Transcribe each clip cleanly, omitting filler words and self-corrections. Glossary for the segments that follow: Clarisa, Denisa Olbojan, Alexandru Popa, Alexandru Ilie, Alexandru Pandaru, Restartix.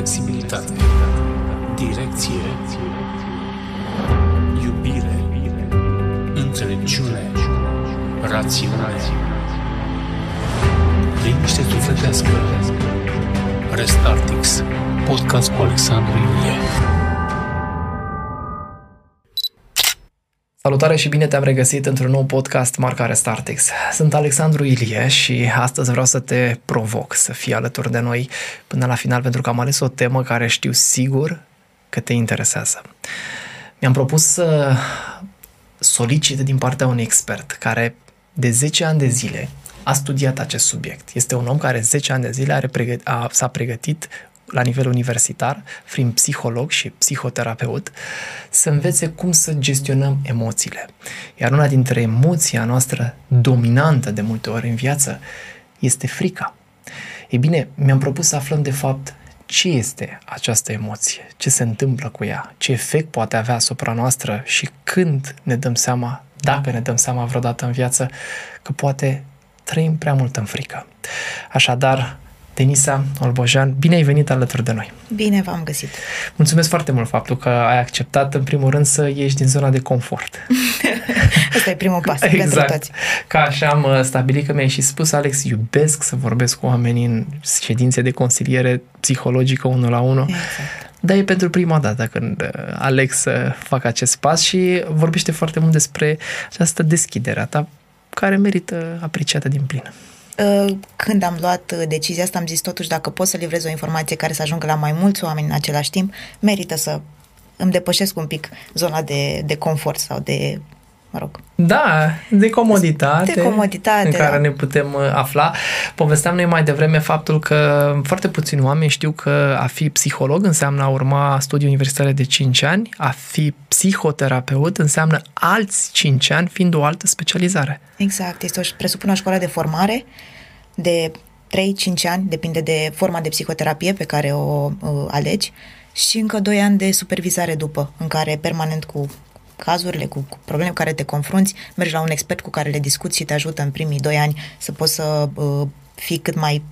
flexibilitate, direcție, iubire, înțelepciune, rațiune, liniște sufletească. Restartix, podcast cu Alexandru Ilie. Salutare și bine te-am regăsit într-un nou podcast marca Restartix. Sunt Alexandru Ilie și astăzi vreau să te provoc să fii alături de noi până la final, pentru că am ales o temă care știu sigur că te interesează. Mi-am propus să solicit din partea unui expert care de 10 ani de zile a studiat acest subiect. Este un om care 10 ani de zile s-a pregătit la nivel universitar, fiind psiholog și psihoterapeut, să învețe cum să gestionăm emoțiile. Iar una dintre emoția noastră dominantă de multe ori în viață este frica. Ei bine, mi-am propus să aflăm de fapt ce este această emoție, ce se întâmplă cu ea, ce efect poate avea asupra noastră și când ne dăm seama, dacă ne dăm seama vreodată în viață, că poate trăim prea mult în frică. Așadar, Denisa Olbojan, bine ai venit alături de noi. Bine v-am găsit. Mulțumesc foarte mult faptul că ai acceptat, în primul rând, să ieși din zona de confort. Asta e primul pas pentru toți. Ca așa am stabilit, că mi-ai și spus, Alex, iubesc să vorbesc cu oamenii în ședințe de consiliere psihologică 1 la 1. Exact. Dar e pentru prima dată când aleg să fac acest pas și vorbește foarte mult despre această deschidere a ta, care merită apreciată din plin. Când am luat decizia asta, am zis totuși, dacă pot să livrez o informație care să ajungă la mai mulți oameni în același timp, merită să îmi depășesc un pic zona de confort sau de, mă rog... Da, de comoditate în care ne putem afla. Povesteam noi mai devreme faptul că foarte puțini oameni știu că a fi psiholog înseamnă a urma studii universitare de 5 ani, a fi psihoterapeut înseamnă alți 5 ani fiind o altă specializare. Exact, este presupune o școală de formare de 3-5 ani, depinde de forma de psihoterapie pe care o alegi, și încă 2 ani de supervizare după, în care permanent cu cazurile, cu probleme cu care te confrunți, mergi la un expert cu care le discuți și te ajută în primii 2 ani să poți să fii cât mai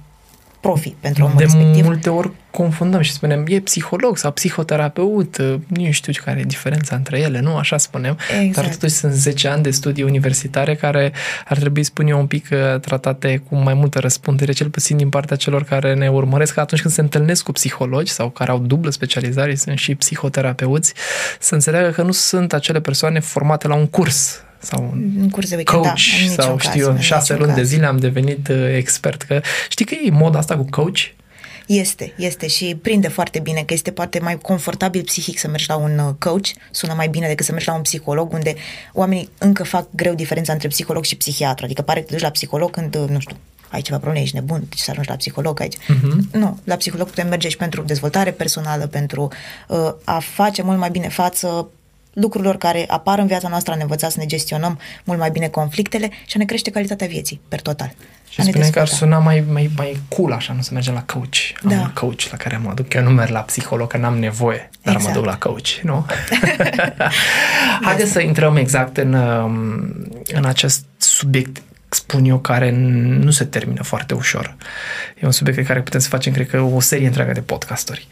profi pentru omul respectiv. De multe ori confundăm și spunem, e psiholog sau psihoterapeut, nu știu care e diferența între ele, nu? Așa spunem. Exact. Dar totuși sunt 10 ani de studii universitare care ar trebui, spun eu, un pic tratate cu mai multă răspundere, cel puțin din partea celor care ne urmăresc, că atunci când se întâlnesc cu psihologi sau care au dublă specializare, sunt și psihoterapeuți, să înțeleagă că nu sunt acele persoane formate la un curs sau un curs de weekend, coach, da, sau știu, 6 luni de zile am devenit expert. Că știi că e moda asta cu coach? Este și prinde foarte bine, că este poate mai confortabil psihic să mergi la un coach, sună mai bine decât să mergi la un psiholog, unde oamenii încă fac greu diferența între psiholog și psihiatru. Adică pare că te duci la psiholog când, nu știu, ai ceva probleme, ești nebun, deci să ajungi la psiholog aici. Uh-huh. Nu, la psiholog putem merge și pentru dezvoltare personală, pentru a face mult mai bine față lucrurilor care apar în viața noastră, a ne învăța să ne gestionăm mult mai bine conflictele și a ne crește calitatea vieții, per total. Și spune că ar suna mai cool așa, nu, să mergem la coach. Am un coach la care mă duc, eu nu merg la psiholog, că n-am nevoie, dar exact, mă duc la coach, nu? Haideți să intrăm exact în acest subiect, spun eu, care nu se termină foarte ușor. E un subiect pe care putem să facem, cred că, o serie întreagă de podcasturi.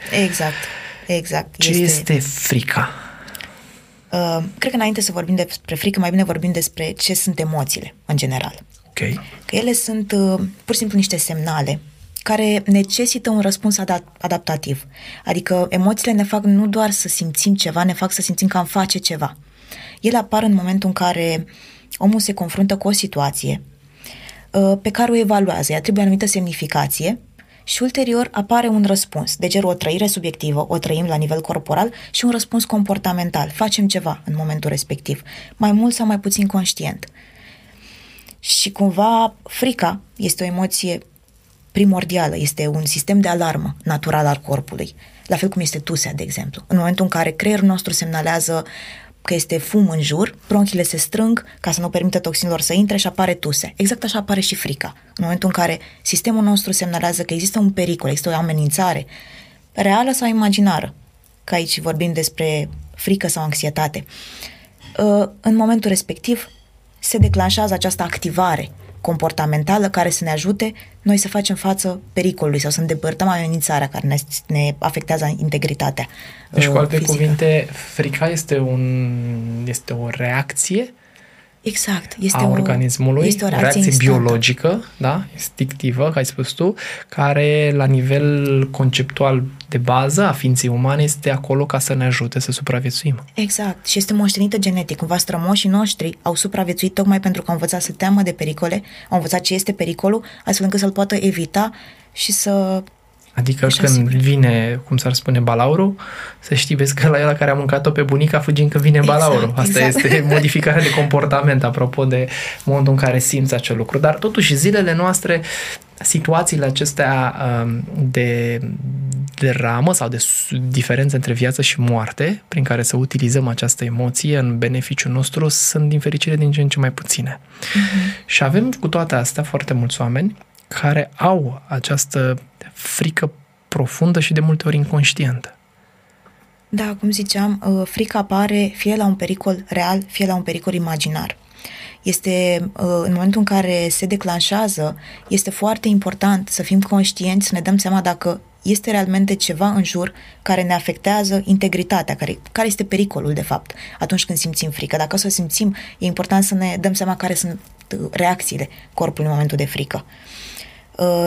Exact. Ce este frica? Cred că înainte să vorbim despre frică, mai bine vorbim despre ce sunt emoțiile, în general. Okay. Că ele sunt pur și simplu niște semnale care necesită un răspuns adaptativ. Adică emoțiile ne fac nu doar să simțim ceva, ne fac să simțim că am face ceva. Ele apar în momentul în care omul se confruntă cu o situație pe care o evaluează, îi atribuie anumită semnificație și ulterior apare un răspuns, de genul o trăire subiectivă, o trăim la nivel corporal, și un răspuns comportamental, facem ceva în momentul respectiv, mai mult sau mai puțin conștient. Și cumva frica este o emoție primordială, este un sistem de alarmă natural al corpului, la fel cum este tusea, de exemplu. În momentul în care creierul nostru semnalează că este fum în jur, bronhile se strâng ca să nu permită toxinilor să intre și apare tuse. Exact așa apare și frica. În momentul în care sistemul nostru semnalează că există un pericol, există o amenințare reală sau imaginară, că aici vorbim despre frică sau anxietate. În momentul respectiv se declanșează această activare comportamentală care să ne ajute noi să facem față pericolului sau să îndepărtăm amenințarea care ne afectează integritatea. Deci, cu alte cuvinte, frica este o reacție. Exact, este a organismului, este o reacție biologică, da, instinctivă, ca ai spus tu, care la nivel conceptual de bază a ființei umane este acolo ca să ne ajute să supraviețuim. Exact, și este moștenită genetic. Cumva strămoșii noștri au supraviețuit tocmai pentru că au învățat să teamă de pericole, au învățat ce este pericolul, astfel încât să-l poată evita și să... Adică așa când vine, cum s-ar spune, balaurul, să știi, vezi că la el care a mâncat-o pe bunica, fugim când vine balaurul. Asta este modificarea de comportament, apropo de momentul în care simți acel lucru. Dar totuși zilele noastre, situațiile acestea de ramă sau de diferență între viață și moarte, prin care să utilizăm această emoție în beneficiul nostru, sunt din fericire din ce în ce mai puține. Mm-hmm. Și avem cu toate astea foarte mulți oameni care au această frică profundă și de multe ori inconștientă. Da, cum ziceam, frica apare fie la un pericol real, fie la un pericol imaginar. Este, în momentul în care se declanșează, este foarte important să fim conștienți, să ne dăm seama dacă este realmente ceva în jur care ne afectează integritatea, care este pericolul, de fapt, atunci când simțim frică. Dacă o să simțim, e important să ne dăm seama care sunt reacțiile corpului în momentul de frică.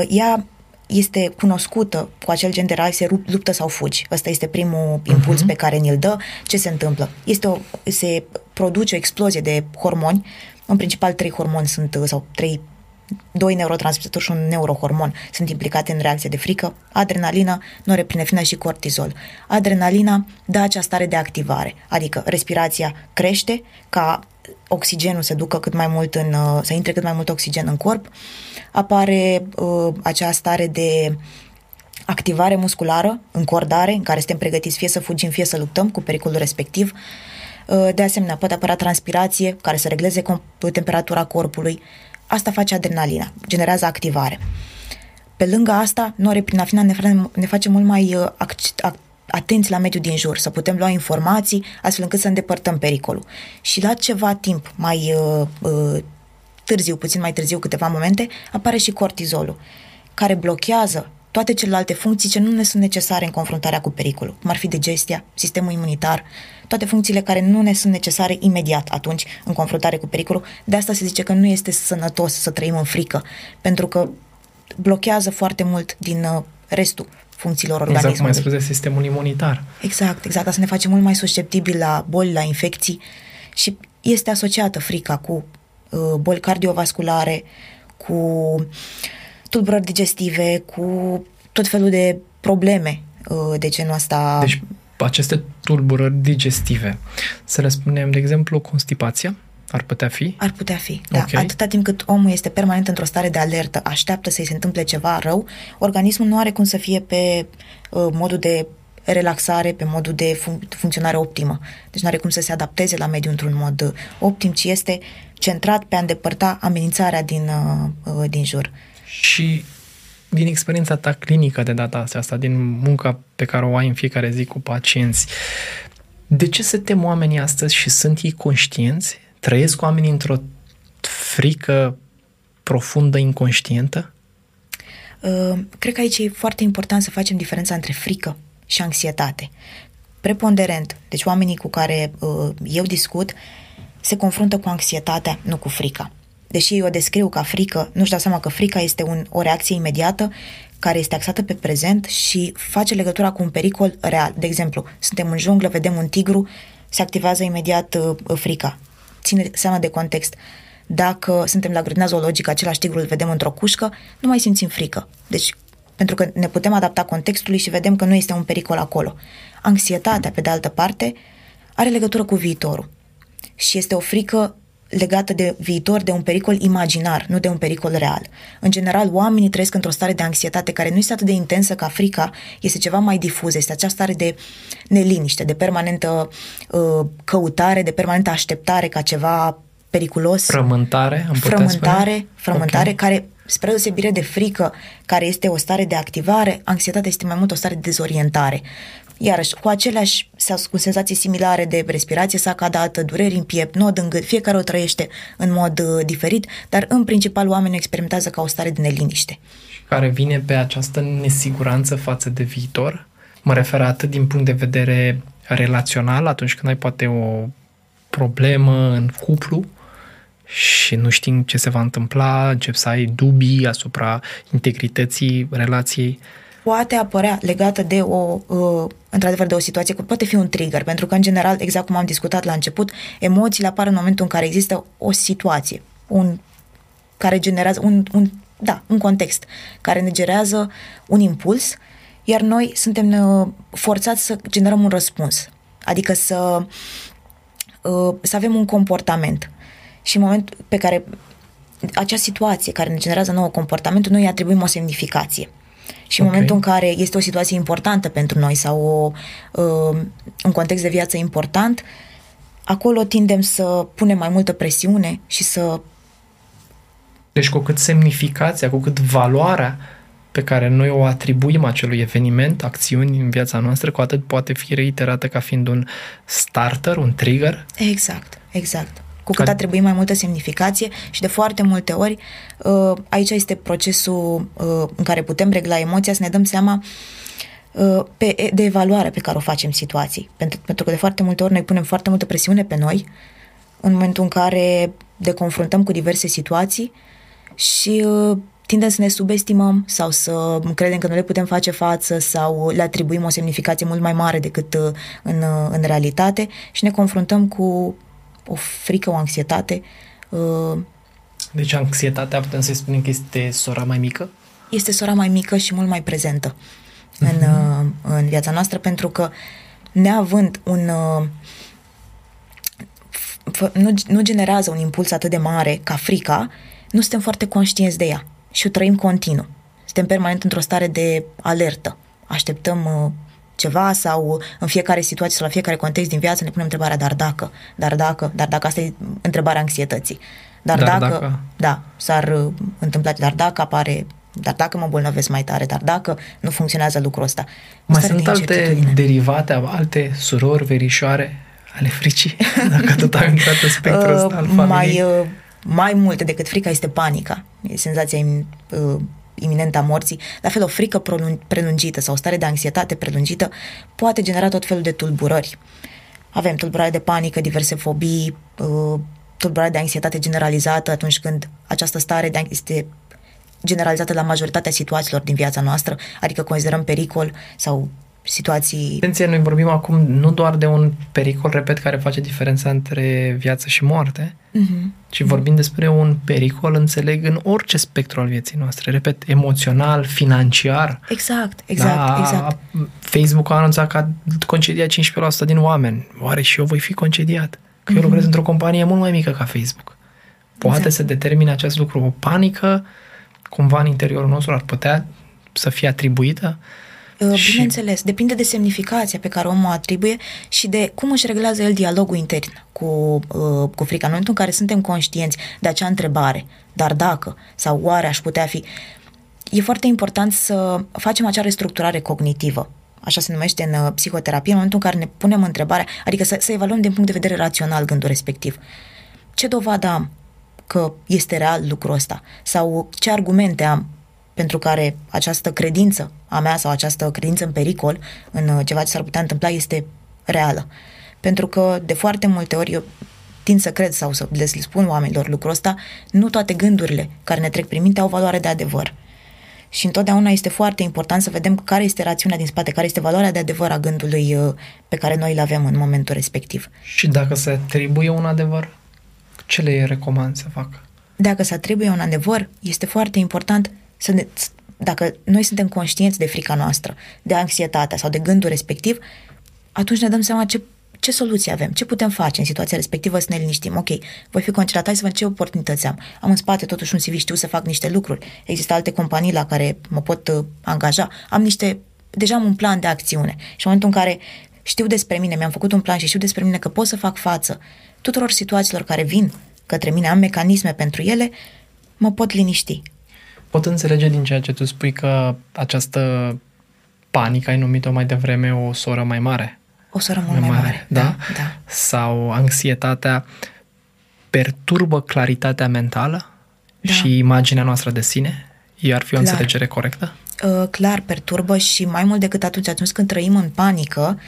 Ea este cunoscută cu acel gen de reacție, luptă sau fugi. Ăsta este primul impuls pe care ni-l dă. Ce se întâmplă? Se produce o explozie de hormoni. În principal, 3 hormoni sunt, sau 2 neurotransmițători și un neurohormon sunt implicate în reacție de frică, adrenalina, norepinefrina și cortizol. Adrenalina dă acea stare de activare, adică respirația crește ca oxigenul se ducă cât mai mult să intre cât mai mult oxigen în corp, apare acea stare de activare musculară, încordare, în care suntem pregătiți fie să fugim, fie să luptăm cu pericolul respectiv. De asemenea, poate apărea transpirație care să regleze temperatura corpului. Asta face adrenalina, generează activare. Pe lângă asta, norepinefrina ne face mult mai atenți la mediul din jur, să putem lua informații astfel încât să îndepărtăm pericolul. Și la ceva timp mai târziu, puțin mai târziu, câteva momente, apare și cortizolul, care blochează toate celelalte funcții ce nu ne sunt necesare în confruntarea cu pericolul, cum ar fi digestia, sistemul imunitar, toate funcțiile care nu ne sunt necesare imediat atunci în confruntare cu pericolul. De asta se zice că nu este sănătos să trăim în frică, pentru că blochează foarte mult din restul funcțiilor organismului. Exact cum ai spus, de sistemul imunitar. Exact. Asta ne face mult mai susceptibili la boli, la infecții și este asociată frica cu boli cardiovasculare, cu tulburări digestive, cu tot felul de probleme de genul ăsta. Deci aceste tulburări digestive, să le spunem, de exemplu, constipația, ar putea fi? Ar putea fi, da. Okay. Atâta timp cât omul este permanent într-o stare de alertă, așteaptă să-i se întâmple ceva rău, organismul nu are cum să fie pe modul de relaxare, pe modul de funcționare optimă. Deci nu are cum să se adapteze la mediu într-un mod optim, ci este centrat pe a îndepărta amenințarea din jur. Și din experiența ta clinică de data asta, din munca pe care o ai în fiecare zi cu pacienți, de ce se tem oamenii astăzi și sunt ei conștienți? Trăiesc oamenii într-o frică profundă, inconștientă? Cred că aici e foarte important să facem diferența între frică și anxietate. Preponderent, deci oamenii cu care eu discut se confruntă cu anxietatea, nu cu frica. Deși eu o descriu ca frică, nu-și dau seama că frica este o reacție imediată care este axată pe prezent și face legătura cu un pericol real. De exemplu, suntem în junglă, vedem un tigru, se activează imediat frica. Ține seama de context. Dacă suntem la grădina zoologică, același tigru îl vedem într-o cușcă, nu mai simțim frică. Deci, pentru că ne putem adapta contextului și vedem că nu este un pericol acolo. Anxietatea, pe de altă parte, are legătură cu viitorul. Și este o frică legată de viitor, de un pericol imaginar, nu de un pericol real. În general, oamenii trăiesc într-o stare de anxietate care nu este atât de intensă ca frica, este ceva mai difuză, este acea stare de neliniște, de permanentă căutare, de permanentă așteptare ca ceva periculos. Frământare, okay. Care, spre deosebire de frică, care este o stare de activare, anxietatea este mai mult o stare de dezorientare. Iarăși, cu aceleași, cu senzații similare de respirație sacadată, dureri în piept, nod în gât, fiecare o trăiește în mod diferit, dar în principal oamenii experimentează ca o stare de neliniște. Care vine pe această nesiguranță față de viitor. Mă refer atât din punct de vedere relațional, atunci când ai poate o problemă în cuplu și nu știi ce se va întâmpla, începi să ai dubii asupra integrității relației. Poate apărea legată de o, într-adevăr, de o situație, poate fi un trigger, pentru că, în general, exact cum am discutat la început, emoțiile apar în momentul în care există o situație, care generează un context, care ne generează un impuls, iar noi suntem forțați să generăm un răspuns, adică să avem un comportament. Și în momentul pe care acea situație care ne generează nouă comportamentul, noi îi atribuim o semnificație. Și în momentul în care este o situație importantă pentru noi sau un context de viață important, acolo tindem să punem mai multă presiune și să... Deci cu cât semnificația, cu cât valoarea pe care noi o atribuim acelui eveniment, acțiuni în viața noastră, cu atât poate fi reiterată ca fiind un starter, un trigger. Exact. Cu cât atribuim mai multă semnificație și de foarte multe ori aici este procesul în care putem regla emoția, să ne dăm seama de evaluare pe care o facem situației. Pentru că de foarte multe ori noi punem foarte multă presiune pe noi în momentul în care ne confruntăm cu diverse situații și tindem să ne subestimăm sau să credem că nu le putem face față sau le atribuim o semnificație mult mai mare decât în realitate și ne confruntăm cu o frică, o anxietate. Deci anxietatea putem să-i spunem că este sora mai mică? Este sora mai mică și mult mai prezentă în viața noastră, pentru că neavând nu generează un impuls atât de mare ca frica, nu suntem foarte conștienți de ea și o trăim continuu. Suntem permanent într-o stare de alertă. Așteptăm ceva sau în fiecare situație sau la fiecare context din viață ne punem întrebarea dar dacă, asta e întrebarea anxietății. Dar dacă, da, s-ar întâmpla, dar dacă mă îmbolnăvesc mai tare, dar dacă nu funcționează lucrul ăsta. Mai sunt alte derivate, alte surori, verișoare ale fricii, dacă tot am intrat în spectrul ăsta al familiei. Mai multe decât frica este panica, e senzația iminentă a morții. La fel, o frică prelungită sau o stare de anxietate prelungită poate genera tot felul de tulburări. Avem tulburare de panică, diverse fobii, tulburare de anxietate generalizată atunci când această stare este generalizată la majoritatea situațiilor din viața noastră, adică considerăm pericol sau situații... Atenție, noi vorbim acum nu doar de un pericol, repet, care face diferența între viață și moarte, ci vorbim despre un pericol, înțeleg, în orice spectru al vieții noastre. Repet, emoțional, financiar. Exact. Facebook a anunțat că a concediat 15% din oameni. Oare și eu voi fi concediat? Că eu lucrez într-o companie mult mai mică ca Facebook. Poate să determine acest lucru. O panică, cumva în interiorul nostru, ar putea să fie atribuită? Bineînțeles, depinde de semnificația pe care omul o atribuie și de cum își reglează el dialogul intern cu frica. În momentul în care suntem conștienți de acea întrebare, dar dacă sau oare aș putea fi, e foarte important să facem acea restructurare cognitivă, așa se numește în psihoterapie, în momentul în care ne punem întrebarea, adică să evaluăm din punct de vedere rațional gândul respectiv. Ce dovadă am că este real lucrul ăsta? Sau ce argumente am pentru care această credință a mea sau această credință în pericol, în ceva ce s-ar putea întâmpla, este reală? Pentru că de foarte multe ori eu tind să cred sau să le spun oamenilor lucrul ăsta, nu toate gândurile care ne trec prin minte au valoare de adevăr. Și întotdeauna este foarte important să vedem care este rațiunea din spate, care este valoarea de adevăr a gândului pe care noi îl avem în momentul respectiv. Și dacă se atribuie un adevăr, ce le recomand să facă? Dacă se atribuie un adevăr, este foarte important dacă noi suntem conștienți de frica noastră, de anxietatea sau de gândul respectiv, atunci ne dăm seama ce soluții avem, ce putem face în situația respectivă să ne liniștim. Ok, voi fi concediat, hai să văd ce oportunități am. Am în spate totuși un CV, știu să fac niște lucruri. Există alte companii la care mă pot angaja. Deja am un plan de acțiune. Și în momentul în care știu despre mine, mi-am făcut un plan și știu despre mine că pot să fac față tuturor situațiilor care vin către mine, am mecanisme pentru ele, mă pot liniști. Pot înțelege din ceea ce tu spui că această panică, ai numit-o mai devreme o soră mai mare. O soră mult mai mare, da? Da. Sau anxietatea perturbă claritatea mentală și imaginea noastră de sine? Iar fi o înțelegere corectă? Clar, perturbă și mai mult decât atunci când trăim în panică,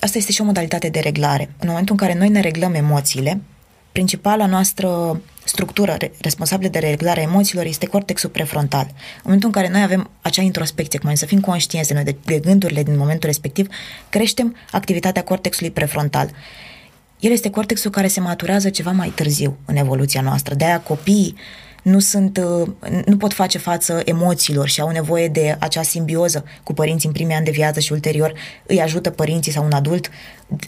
asta este și o modalitate de reglare. În momentul în care noi ne reglăm emoțiile, principala noastră structură responsabilă de reglarea emoțiilor este cortexul prefrontal. În momentul în care noi avem acea introspecție, cum să fim conștienți de noi, de gândurile din momentul respectiv, creștem activitatea cortexului prefrontal. El este cortexul care se maturează ceva mai târziu în evoluția noastră. De-aia copiii nu pot face față emoțiilor și au nevoie de acea simbioză cu părinții în primii ani de viață și ulterior îi ajută părinții sau un adult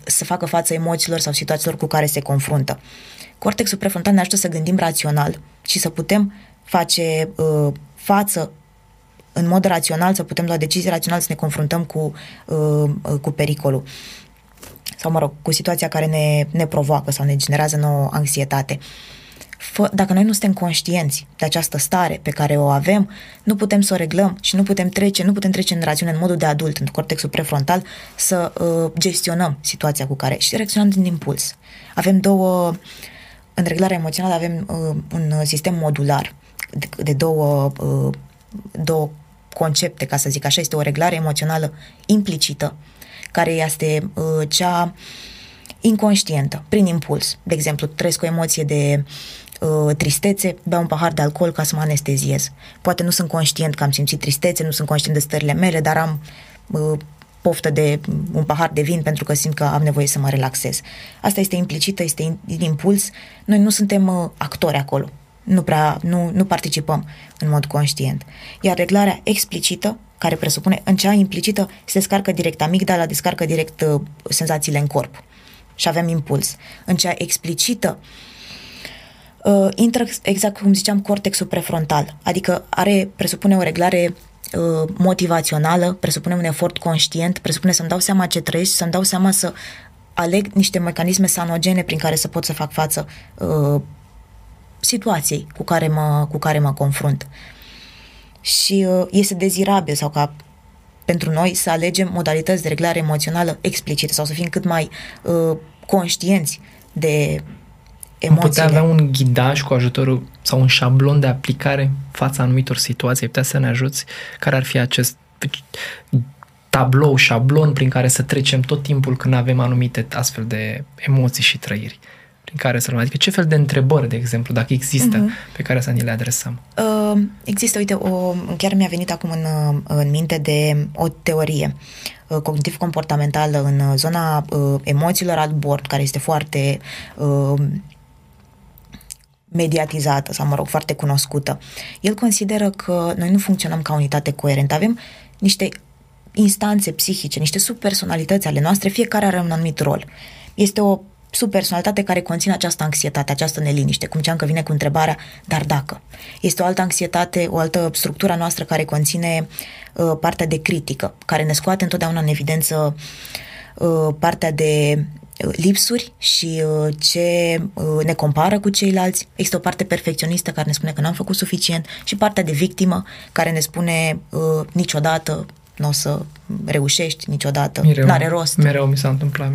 să facă față emoțiilor sau situațiilor cu care se confruntă. Cortexul prefrontal ne ajută să gândim rațional și să putem face față în mod rațional, să putem lua decizii raționale, să ne confruntăm cu pericolul sau, mă rog, cu situația care ne provoacă sau ne generează nouă anxietate. Dacă noi nu suntem conștienți de această stare pe care o avem, nu putem să o reglăm și nu putem trece în rațiune, în modul de adult, în cortexul prefrontal, să gestionăm situația cu care și reacționăm din impuls. Avem două, în reglarea emoțională avem un sistem modular de două concepte, ca să zic așa. Este o reglare emoțională implicită, care este cea inconștientă, prin impuls. De exemplu, trăiesc o emoție de tristețe, beau un pahar de alcool ca să mă anesteziez. Poate nu sunt conștient că am simțit tristețe, nu sunt conștient de stările mele, dar am poftă de un pahar de vin pentru că simt că am nevoie să mă relaxez. Asta este implicită, este din impuls. Noi nu suntem actori acolo. Nu participăm în mod conștient. Iar reglarea explicită, care presupune, în cea implicită se descarcă direct amigdala, descarcă direct senzațiile în corp. Și avem impuls. În cea explicită intră, exact cum ziceam, cortexul prefrontal, adică presupune o reglare motivațională, presupune un efort conștient, presupune să-mi dau seama ce trăiesc, să-mi dau seama să aleg niște mecanisme sanogene prin care să pot să fac față situației cu care mă confrunt. Și este dezirabil sau ca pentru noi să alegem modalități de reglare emoțională explicită sau să fim cât mai conștienți de emoțiile. Putea avea un ghidaj cu ajutorul sau un șablon de aplicare fața anumitor situații, putea să ne ajuți? Care ar fi acest tablou, șablon prin care să trecem tot timpul când avem anumite astfel de emoții și trăiri? Prin care să luăm, adică ce fel de întrebări, de exemplu, dacă există, pe care să ni le adresăm? Există, uite, chiar mi-a venit acum în minte de o teorie cognitiv-comportamentală în zona emoțiilor al bord, care este foarte mediatizată sau, mă rog, foarte cunoscută. El consideră că noi nu funcționăm ca unitate coerentă, avem niște instanțe psihice, niște subpersonalități ale noastre, fiecare are un anumit rol. Este o subpersonalitate care conține această anxietate, această neliniște, cum ziceam că vine cu întrebarea, dar dacă? Este o altă anxietate, o altă structură noastră care conține partea de critică, care ne scoate întotdeauna în evidență partea de lipsuri și ce ne compară cu ceilalți. Este o parte perfecționistă care ne spune că n-am făcut suficient și partea de victimă care ne spune niciodată nu o să reușești niciodată, mereu, n-are rost. Mereu mi s-a întâmplat.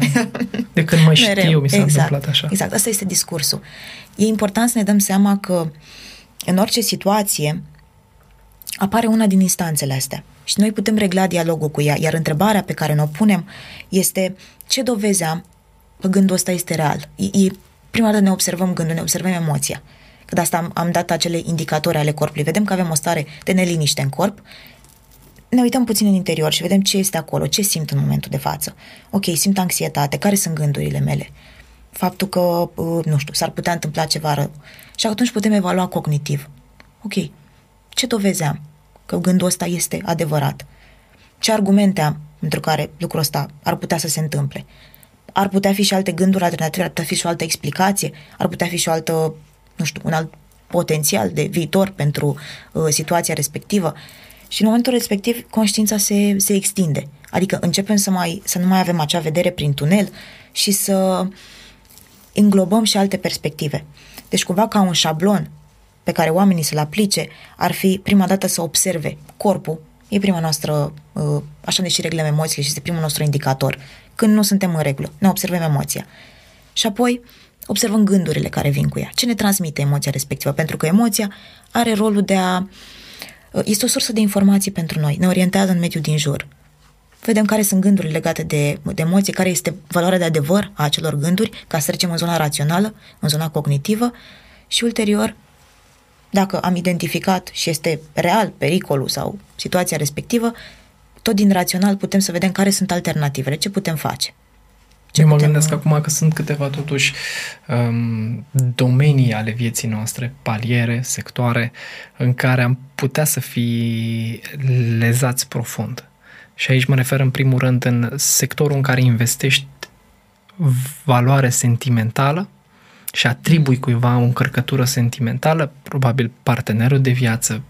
De când mă știu, mereu, mi s-a întâmplat așa. Exact, asta este discursul. E important să ne dăm seama că în orice situație apare una din instanțele astea și noi putem regla dialogul cu ea, iar întrebarea pe care ne-o punem este ce dovezi am că gândul ăsta este real. Prima dată ne observăm gândul, ne observăm emoția. Că de asta am dat acele indicatori ale corpului. Vedem că avem o stare de neliniște în corp, ne uităm puțin în interior și vedem ce este acolo, ce simt în momentul de față. Ok, simt anxietate, care sunt gândurile mele? Faptul că, nu știu, s-ar putea întâmpla ceva rău. Și atunci putem evalua cognitiv. Ok, ce dovezi am? Că gândul ăsta este adevărat. Ce argumente am pentru care lucrul ăsta ar putea să se întâmple? Ar putea fi și alte gânduri alternative, ar putea fi și o altă explicație, ar putea fi și o altă, nu știu, un alt potențial de viitor pentru situația respectivă. Și în momentul respectiv, conștiința se extinde. Adică începem să nu mai avem acea vedere prin tunel și să înglobăm și alte perspective. Deci cumva ca un șablon pe care oamenii să-l aplice ar fi prima dată să observe corpul, E prima noastră, așa ne și reglăm emoțiile și este primul nostru indicator. Când nu suntem în regulă, ne observăm emoția. Și apoi observăm gândurile care vin cu ea. Ce ne transmite emoția respectivă? Pentru că emoția are rolul de a... Este o sursă de informații pentru noi. Ne orientează în mediul din jur. Vedem care sunt gândurile legate de emoții, care este valoarea de adevăr a acelor gânduri, ca să trecem în zona rațională, în zona cognitivă și ulterior, dacă am identificat și este real pericolul sau situația respectivă, tot din rațional putem să vedem care sunt alternativele, ce putem face. Gândesc acum că sunt câteva totuși domenii ale vieții noastre, paliere, sectoare, în care am putea să fi lezați profund. Și aici mă refer în primul rând în sectorul în care investești valoare sentimentală și atribui cuiva o încărcătură sentimentală, probabil partenerul de viață,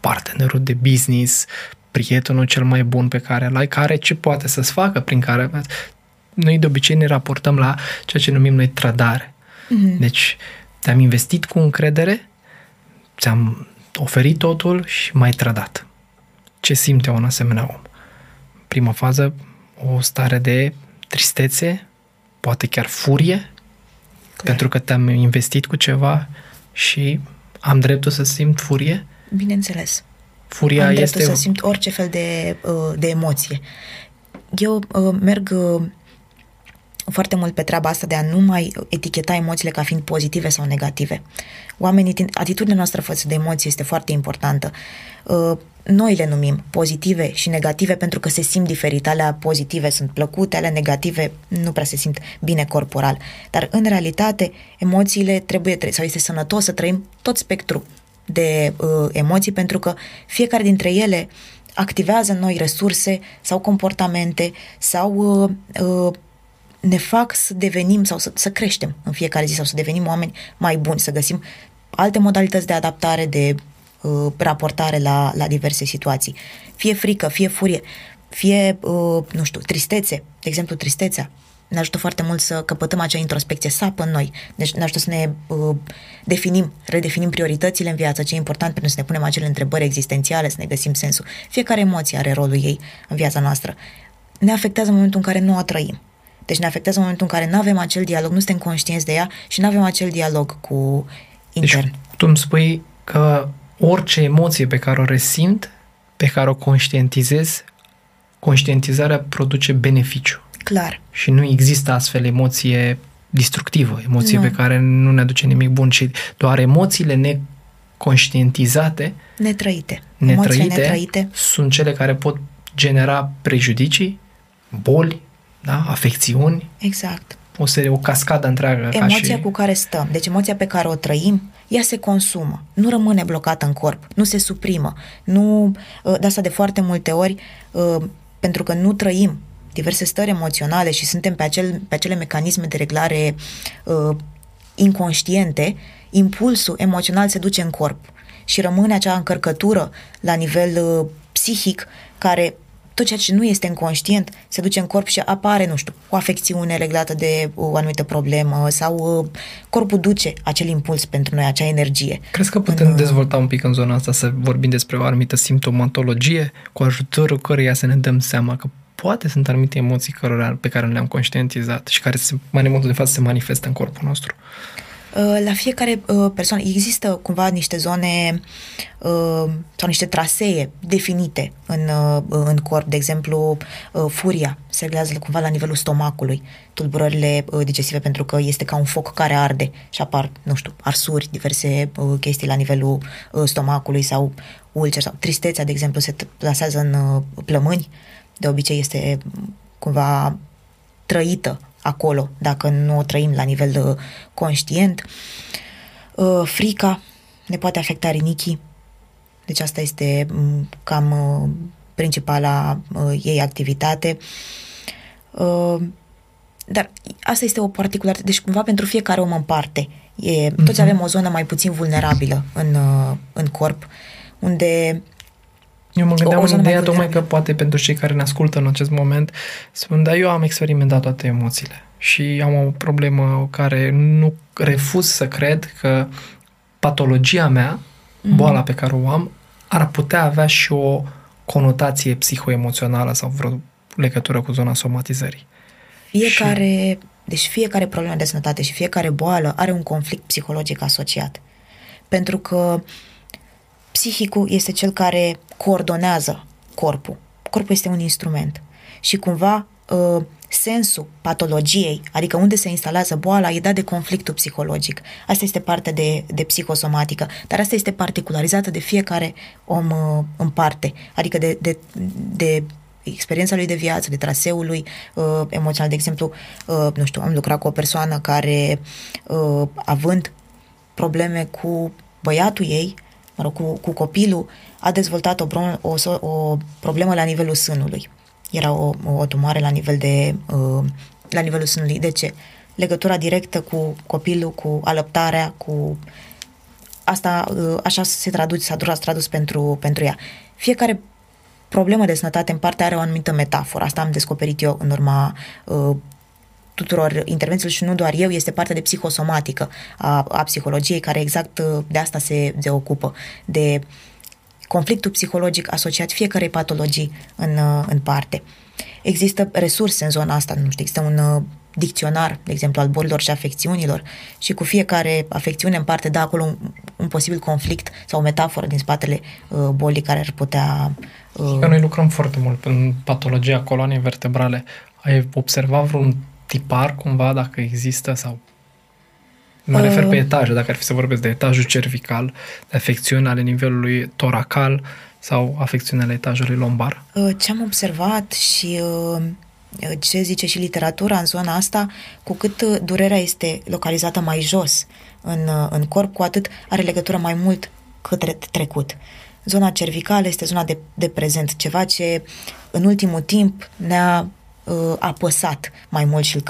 partenerul de business, prietenul cel mai bun pe care l-ai, care ce poate să-ți facă, prin care... Noi de obicei ne raportăm la ceea ce numim noi trădare. Mm-hmm. Deci te-am investit cu încredere, ți-am oferit totul și m-ai trădat. Ce simte un asemenea om? Prima fază, o stare de tristețe, poate chiar furie, pentru că te-am investit cu ceva și am dreptul să simt furie? Bineînțeles. Furia am dreptul să simt orice fel de emoție. Eu merg... foarte mult pe treaba asta de a nu mai eticheta emoțiile ca fiind pozitive sau negative. Atitudinea noastră față de emoții este foarte importantă. Noi le numim pozitive și negative pentru că se simt diferit. Alea pozitive sunt plăcute, alea negative nu prea se simt bine corporal. Dar în realitate, emoțiile sau este sănătos să trăim tot spectrul de emoții pentru că fiecare dintre ele activează noi resurse sau comportamente sau ne fac să devenim sau să creștem în fiecare zi sau să devenim oameni mai buni, să găsim alte modalități de adaptare, de raportare la diverse situații. Fie frică, fie furie, fie, nu știu, tristețe. De exemplu, tristețea ne ajută foarte mult să căpătăm acea introspecție sapă în noi. Deci ne ajută să ne redefinim prioritățile în viață, ce e important pentru să ne punem acele întrebări existențiale, să ne găsim sensul. Fiecare emoție are rolul ei în viața noastră. Ne afectează în momentul în care nu o trăim. Deci ne afectează în momentul în care nu avem acel dialog, nu suntem conștienți de ea și nu avem acel dialog cu intern. Deci tu îmi spui că orice emoție pe care o resimt, pe care o conștientizez, conștientizarea produce beneficiu. Clar. Și nu există astfel emoție destructivă, emoție pe care nu ne aduce nimic bun, ci doar emoțiile neconștientizate, netrăite, sunt cele care pot genera prejudicii, boli, da? Afecțiuni. Exact. O cascadă întreagă. Emoția cu care stăm, deci emoția pe care o trăim, ea se consumă, nu rămâne blocată în corp, nu se suprimă. Nu, de asta de foarte multe ori, pentru că nu trăim diverse stări emoționale și suntem pe acele mecanisme de reglare inconștiente, impulsul emoțional se duce în corp și rămâne acea încărcătură la nivel psihic care... Tot ceea ce nu este inconștient se duce în corp și apare, nu știu, o afecțiune legată de o anumită problemă sau corpul duce acel impuls pentru noi, acea energie. Crezi că putem dezvolta un pic în zona asta, să vorbim despre o anumită simptomatologie cu ajutorul căreia să ne dăm seama că poate sunt anumite emoții pe care nu le-am conștientizat și care mai mult de fapt se manifestă în corpul nostru? La fiecare persoană există cumva niște zone sau niște trasee definite în corp. De exemplu, furia se reglează cumva la nivelul stomacului, tulburările digestive pentru că este ca un foc care arde și apar, nu știu, arsuri, diverse chestii la nivelul stomacului sau ulceri. Sau tristețea, de exemplu, se plasează în plămâni. De obicei este cumva trăită acolo, dacă nu o trăim la nivel conștient. Frica ne poate afecta rinichii. Deci asta este cam principala ei activitate. Dar asta este o particularitate. Deci cumva pentru fiecare om în parte. Toți avem o zonă mai puțin vulnerabilă în corp, unde... Eu mă gândeam în ideea tocmai că poate pentru cei care ne ascultă în acest moment spun, da, eu am experimentat toate emoțiile și am o problemă care nu refuz să cred că patologia mea, boala pe care o am, ar putea avea și o conotație psihoemoțională sau vreo legătură cu zona somatizării. Fiecare problemă de sănătate și fiecare boală are un conflict psihologic asociat. Pentru că psihicul este cel care coordonează corpul. Corpul este un instrument. Și cumva sensul patologiei, adică unde se instalează boala, e dat de conflictul psihologic. Asta este partea de psihosomatică, dar asta este particularizată de fiecare om în parte, adică de experiența lui de viață, de traseul lui emoțional. De exemplu, am lucrat cu o persoană care, având probleme cu băiatul ei, cu copilul, a dezvoltat o problemă la nivelul sânului. Era o tumoare la nivelul sânului. De ce? Legătura directă cu copilul, cu alăptarea, cu... Asta, așa s-a tradus pentru ea. Fiecare problemă de sănătate în parte are o anumită metaforă. Asta am descoperit eu în urma tuturor intervențiilor și nu doar eu, este partea de psihosomatică a psihologiei, care exact de asta se ocupă, de conflictul psihologic asociat fiecarei patologii în parte. Există resurse în zona asta, există un dicționar, de exemplu, al bolilor și afecțiunilor și cu fiecare afecțiune în parte dă acolo un posibil conflict sau o metaforă din spatele bolii care ar putea... Noi lucrăm foarte mult în patologia coloanei vertebrale. Ai observat vreun tipar cumva, dacă există, sau... Mă refer pe etaje, dacă ar fi să vorbesc de etajul cervical, de afecțiuni ale nivelului toracal sau afecțiuni ale etajului lombar. Ce am observat și ce zice și literatura în zona asta, cu cât durerea este localizată mai jos în corp, cu atât are legătură mai mult către trecut. Zona cervicală este zona de prezent, ceva ce în ultimul timp ne-a apăsat mai mult și îl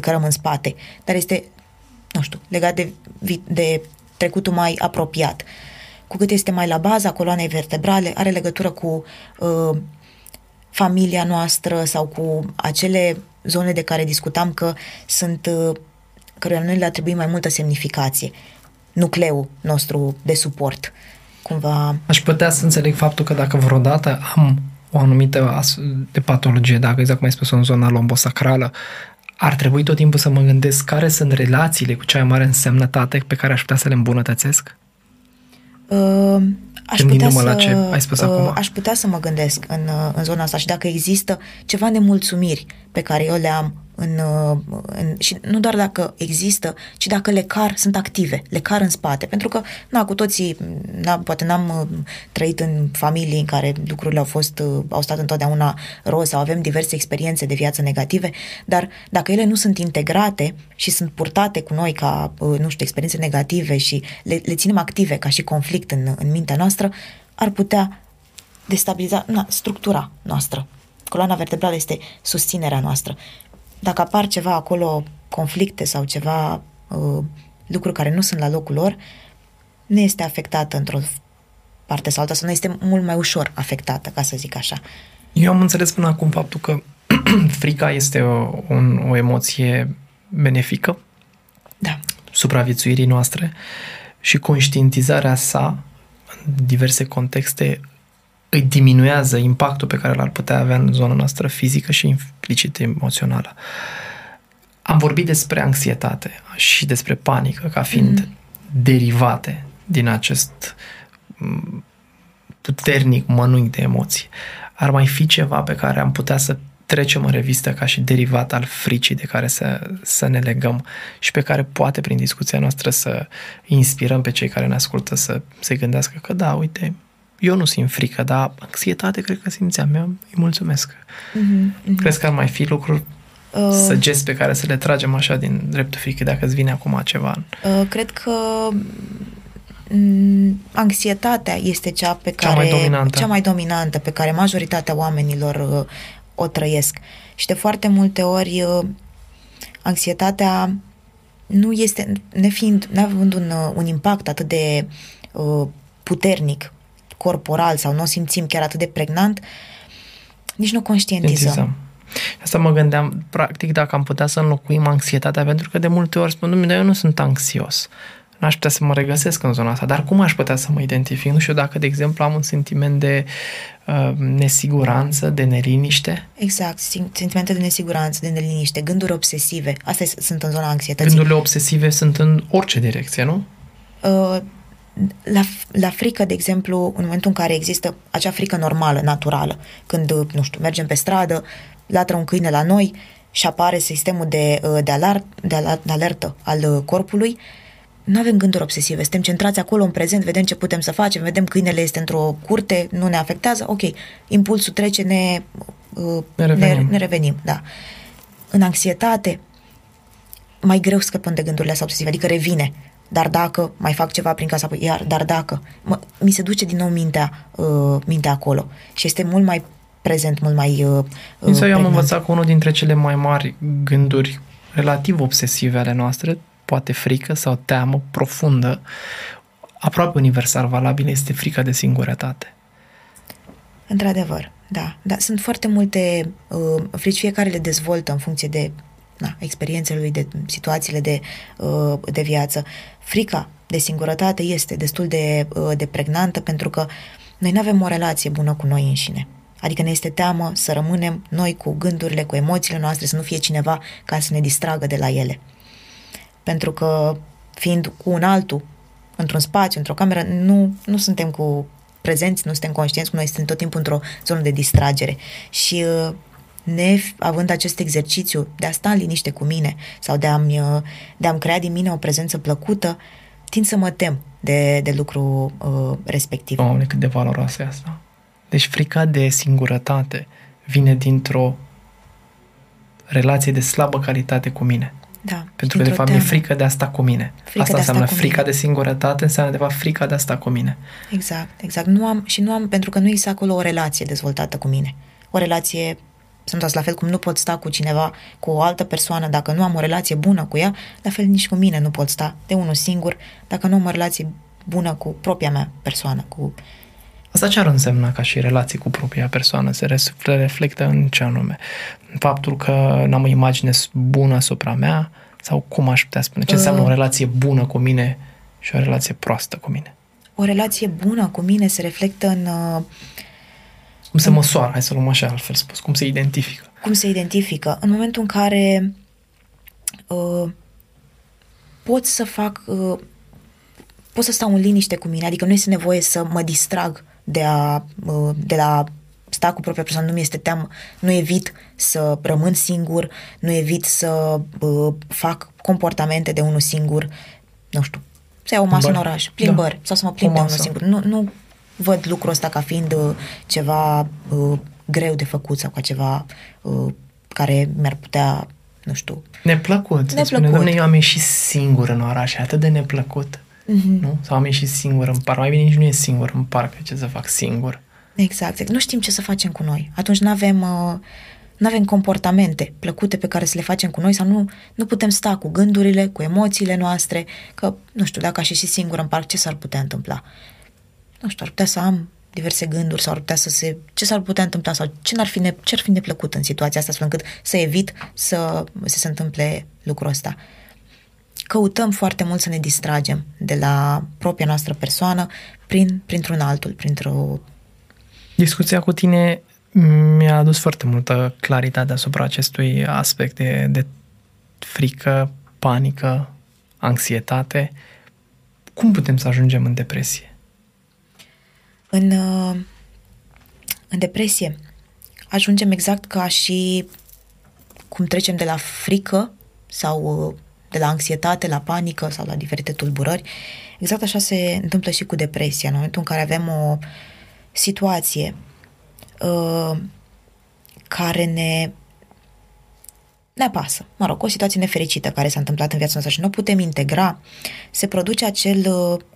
cărăm în spate, dar este... legat de trecutul mai apropiat. Cu cât este mai la baza coloanei vertebrale, are legătură cu familia noastră sau cu acele zone de care discutam că căruia noi le atribuim mai multă semnificație. Nucleul nostru de suport. Cumva... Aș putea să înțeleg faptul că dacă vreodată am o anumită de patologie, dacă exact cum ai spus, în zona lombosacrală, ar trebui tot timpul să mă gândesc care sunt relațiile cu cea mai mare însemnătate pe care aș putea să le îmbunătățesc? Aș putea să mă gândesc în zona asta și dacă există ceva nemulțumiri pe care eu le am și nu doar dacă există, ci dacă sunt active, le car în spate, pentru că cu toții, poate n-am trăit în familii în care lucrurile au stat întotdeauna roz sau avem diverse experiențe de viață negative, dar dacă ele nu sunt integrate și sunt purtate cu noi ca, experiențe negative și le ținem active ca și conflict în mintea noastră, ar putea destabiliza structura noastră. Coloana vertebrală este susținerea noastră. Dacă apar ceva acolo, conflicte sau ceva, lucruri care nu sunt la locul lor, ne este afectată într-o parte sau alta, sau ne este mult mai ușor afectată, ca să zic așa. Eu am înțeles până acum faptul că frica este o emoție benefică, supraviețuirii noastre, și conștientizarea sa în diverse contexte îi diminuează impactul pe care l-ar putea avea în zona noastră fizică și implicit emoțională. Am vorbit despre anxietate și despre panică ca fiind derivate din acest puternic mănânc de emoții. Ar mai fi ceva pe care am putea să trecem în revistă ca și derivat al fricii de care să ne legăm și pe care poate prin discuția noastră să inspirăm pe cei care ne ascultă să se gândească că eu nu simt frică, dar anxietate cred că simțeam eu, îi mulțumesc. Crezi că ar mai fi lucruri, săgeți pe care să le tragem așa din dreptul frică, dacă îți vine acum ceva? Cred că anxietatea este cea mai dominantă, pe care majoritatea oamenilor o trăiesc. Și de foarte multe ori anxietatea nu este, neavând un impact atât de puternic corporal sau nu o simțim chiar atât de pregnant, nici nu conștientizăm. Asta mă gândeam, practic, dacă am putea să înlocuim anxietatea, pentru că de multe ori spun, eu nu sunt anxios. n-aș putea să mă regăsesc în zona asta, dar cum aș putea să mă identific? Nu știu dacă, de exemplu, am un sentiment de nesiguranță, de neliniște. Exact, sentimente de nesiguranță, de neliniște, gânduri obsesive, astea sunt în zona anxietății. Gândurile obsesive sunt în orice direcție, nu? La frică, de exemplu, în momentul în care există acea frică normală, naturală, când, nu știu, mergem pe stradă, latră un câine la noi și apare sistemul de alertă al corpului, nu avem gânduri obsesive, suntem centrați acolo în prezent, vedem ce putem să facem, vedem câinele este într-o curte, nu ne afectează, ok, impulsul trece, ne revenim, da. În anxietate, mai greu scăpăm de gândurile astea obsesive, adică revine, dar dacă mai fac ceva prin casa, iar, dar dacă, mi se duce din nou mintea acolo și este mult mai prezent, mult mai... Însă eu am învățat că unul dintre cele mai mari gânduri relativ obsesive ale noastre, poate frică sau teamă profundă, aproape universal valabilă, este frica de singurătate. Într-adevăr, da. Dar sunt foarte multe frici, fiecare le dezvoltă în funcție de experiențele lui, de situațiile de viață. Frica de singurătate este destul de pregnantă pentru că noi nu avem o relație bună cu noi înșine. Adică ne este teamă să rămânem noi cu gândurile, cu emoțiile noastre, să nu fie cineva ca să ne distragă de la ele. Pentru că fiind cu un altul, într-un spațiu, într-o cameră, nu suntem cu prezenți, nu suntem conștienți, noi suntem tot timpul într-o zonă de distragere. Și având acest exercițiu de a sta în liniște cu mine sau de a-mi crea din mine o prezență plăcută, tind să mă tem de lucrul respectiv. Doamne, cât de valoroasă e asta! Deci frica de singurătate vine dintr-o relație de slabă calitate cu mine. Da, pentru că, de fapt, teamă. E frică de a sta cu mine. Asta înseamnă frica de singurătate, înseamnă, de fapt, frica de a sta cu mine. Exact. Nu am, pentru că nu există acolo o relație dezvoltată cu mine. O relație, la fel cum nu pot sta cu cineva, cu o altă persoană, dacă nu am o relație bună cu ea, la fel nici cu mine nu pot sta de unul singur, dacă nu am o relație bună cu propria mea persoană, cu... Asta ce ar însemna ca și relații cu propria persoană? Se reflectă în ce anume? În faptul că n-am o imagine bună asupra mea? Sau cum aș putea spune? Ce înseamnă o relație bună cu mine și o relație proastă cu mine? O relație bună cu mine se reflectă în... Cum se măsoară? Hai să luăm așa, altfel spus. Cum se identifică? Cum se identifică? În momentul în care pot să stau în liniște cu mine, adică nu este nevoie să mă distrag de la sta cu propria persoană, nu mi este teamă, nu evit să rămân singur, nu evit să fac comportamente de unul singur, nu știu, să iau o masă în oraș, plimbări, da. Sau să mă plimb de unul singur. Nu văd lucrul ăsta ca fiind ceva greu de făcut sau ca ceva care mi-ar putea, nu știu... Neplăcut. Doamne, eu am ieșit singur în oraș, e atât de neplăcut. Mm-hmm. Nu? Sau am ieșit singur în parc. Mai bine nici nu e singur în parc, ce să fac singur. Exact. Nu știm ce să facem cu noi. Atunci n-avem comportamente plăcute pe care să le facem cu noi sau nu putem sta cu gândurile, cu emoțiile noastre, că, nu știu, dacă aș ieși singur în parc, ce s-ar putea întâmpla? Nu știu, ar putea să am diverse gânduri sau ar putea ce s-ar putea întâmpla sau ce ar fi neplăcut în situația asta, astfel încât să evit să se întâmple lucrul ăsta. Căutăm foarte mult să ne distragem de la propria noastră persoană printr-un altul, Discuția cu tine mi-a adus foarte multă claritate asupra acestui aspect de frică, panică, anxietate. Cum putem să ajungem în depresie? În depresie ajungem exact ca și cum trecem de la frică sau de la anxietate, la panică sau la diferite tulburări. Exact așa se întâmplă și cu depresia. În momentul în care avem o situație care ne apasă, o situație nefericită care s-a întâmplat în viața noastră și nu putem integra, se produce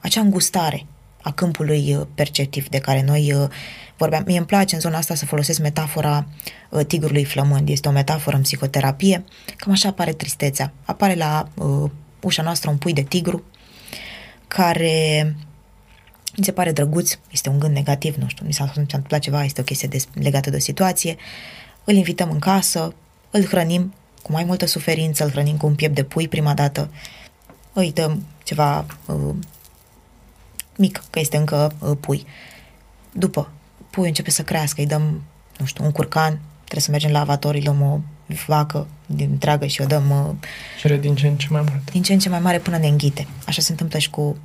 acea îngustare a câmpului perceptiv de care noi vorbeam. Mie îmi place în zona asta să folosesc metafora tigrului flămând. Este o metaforă în psihoterapie. Cam așa apare tristețea. Apare la ușa noastră un pui de tigru care mi se pare drăguț, este un gând negativ, nu știu, mi s-a întâmplat ceva, este o chestie legată de o situație. Îl invităm în casă, îl hrănim cu mai multă suferință, îl hrănim cu un piept de pui prima dată, îi dăm ceva mic, că este încă pui. După pui începe să crească, îi dăm, nu știu, un curcan, trebuie să mergem la avator, îi dăm o vacă întreagă și o dăm... cere din ce în ce mai mare. Din ce în ce mai mare până ne înghite. Așa se întâmplă și cu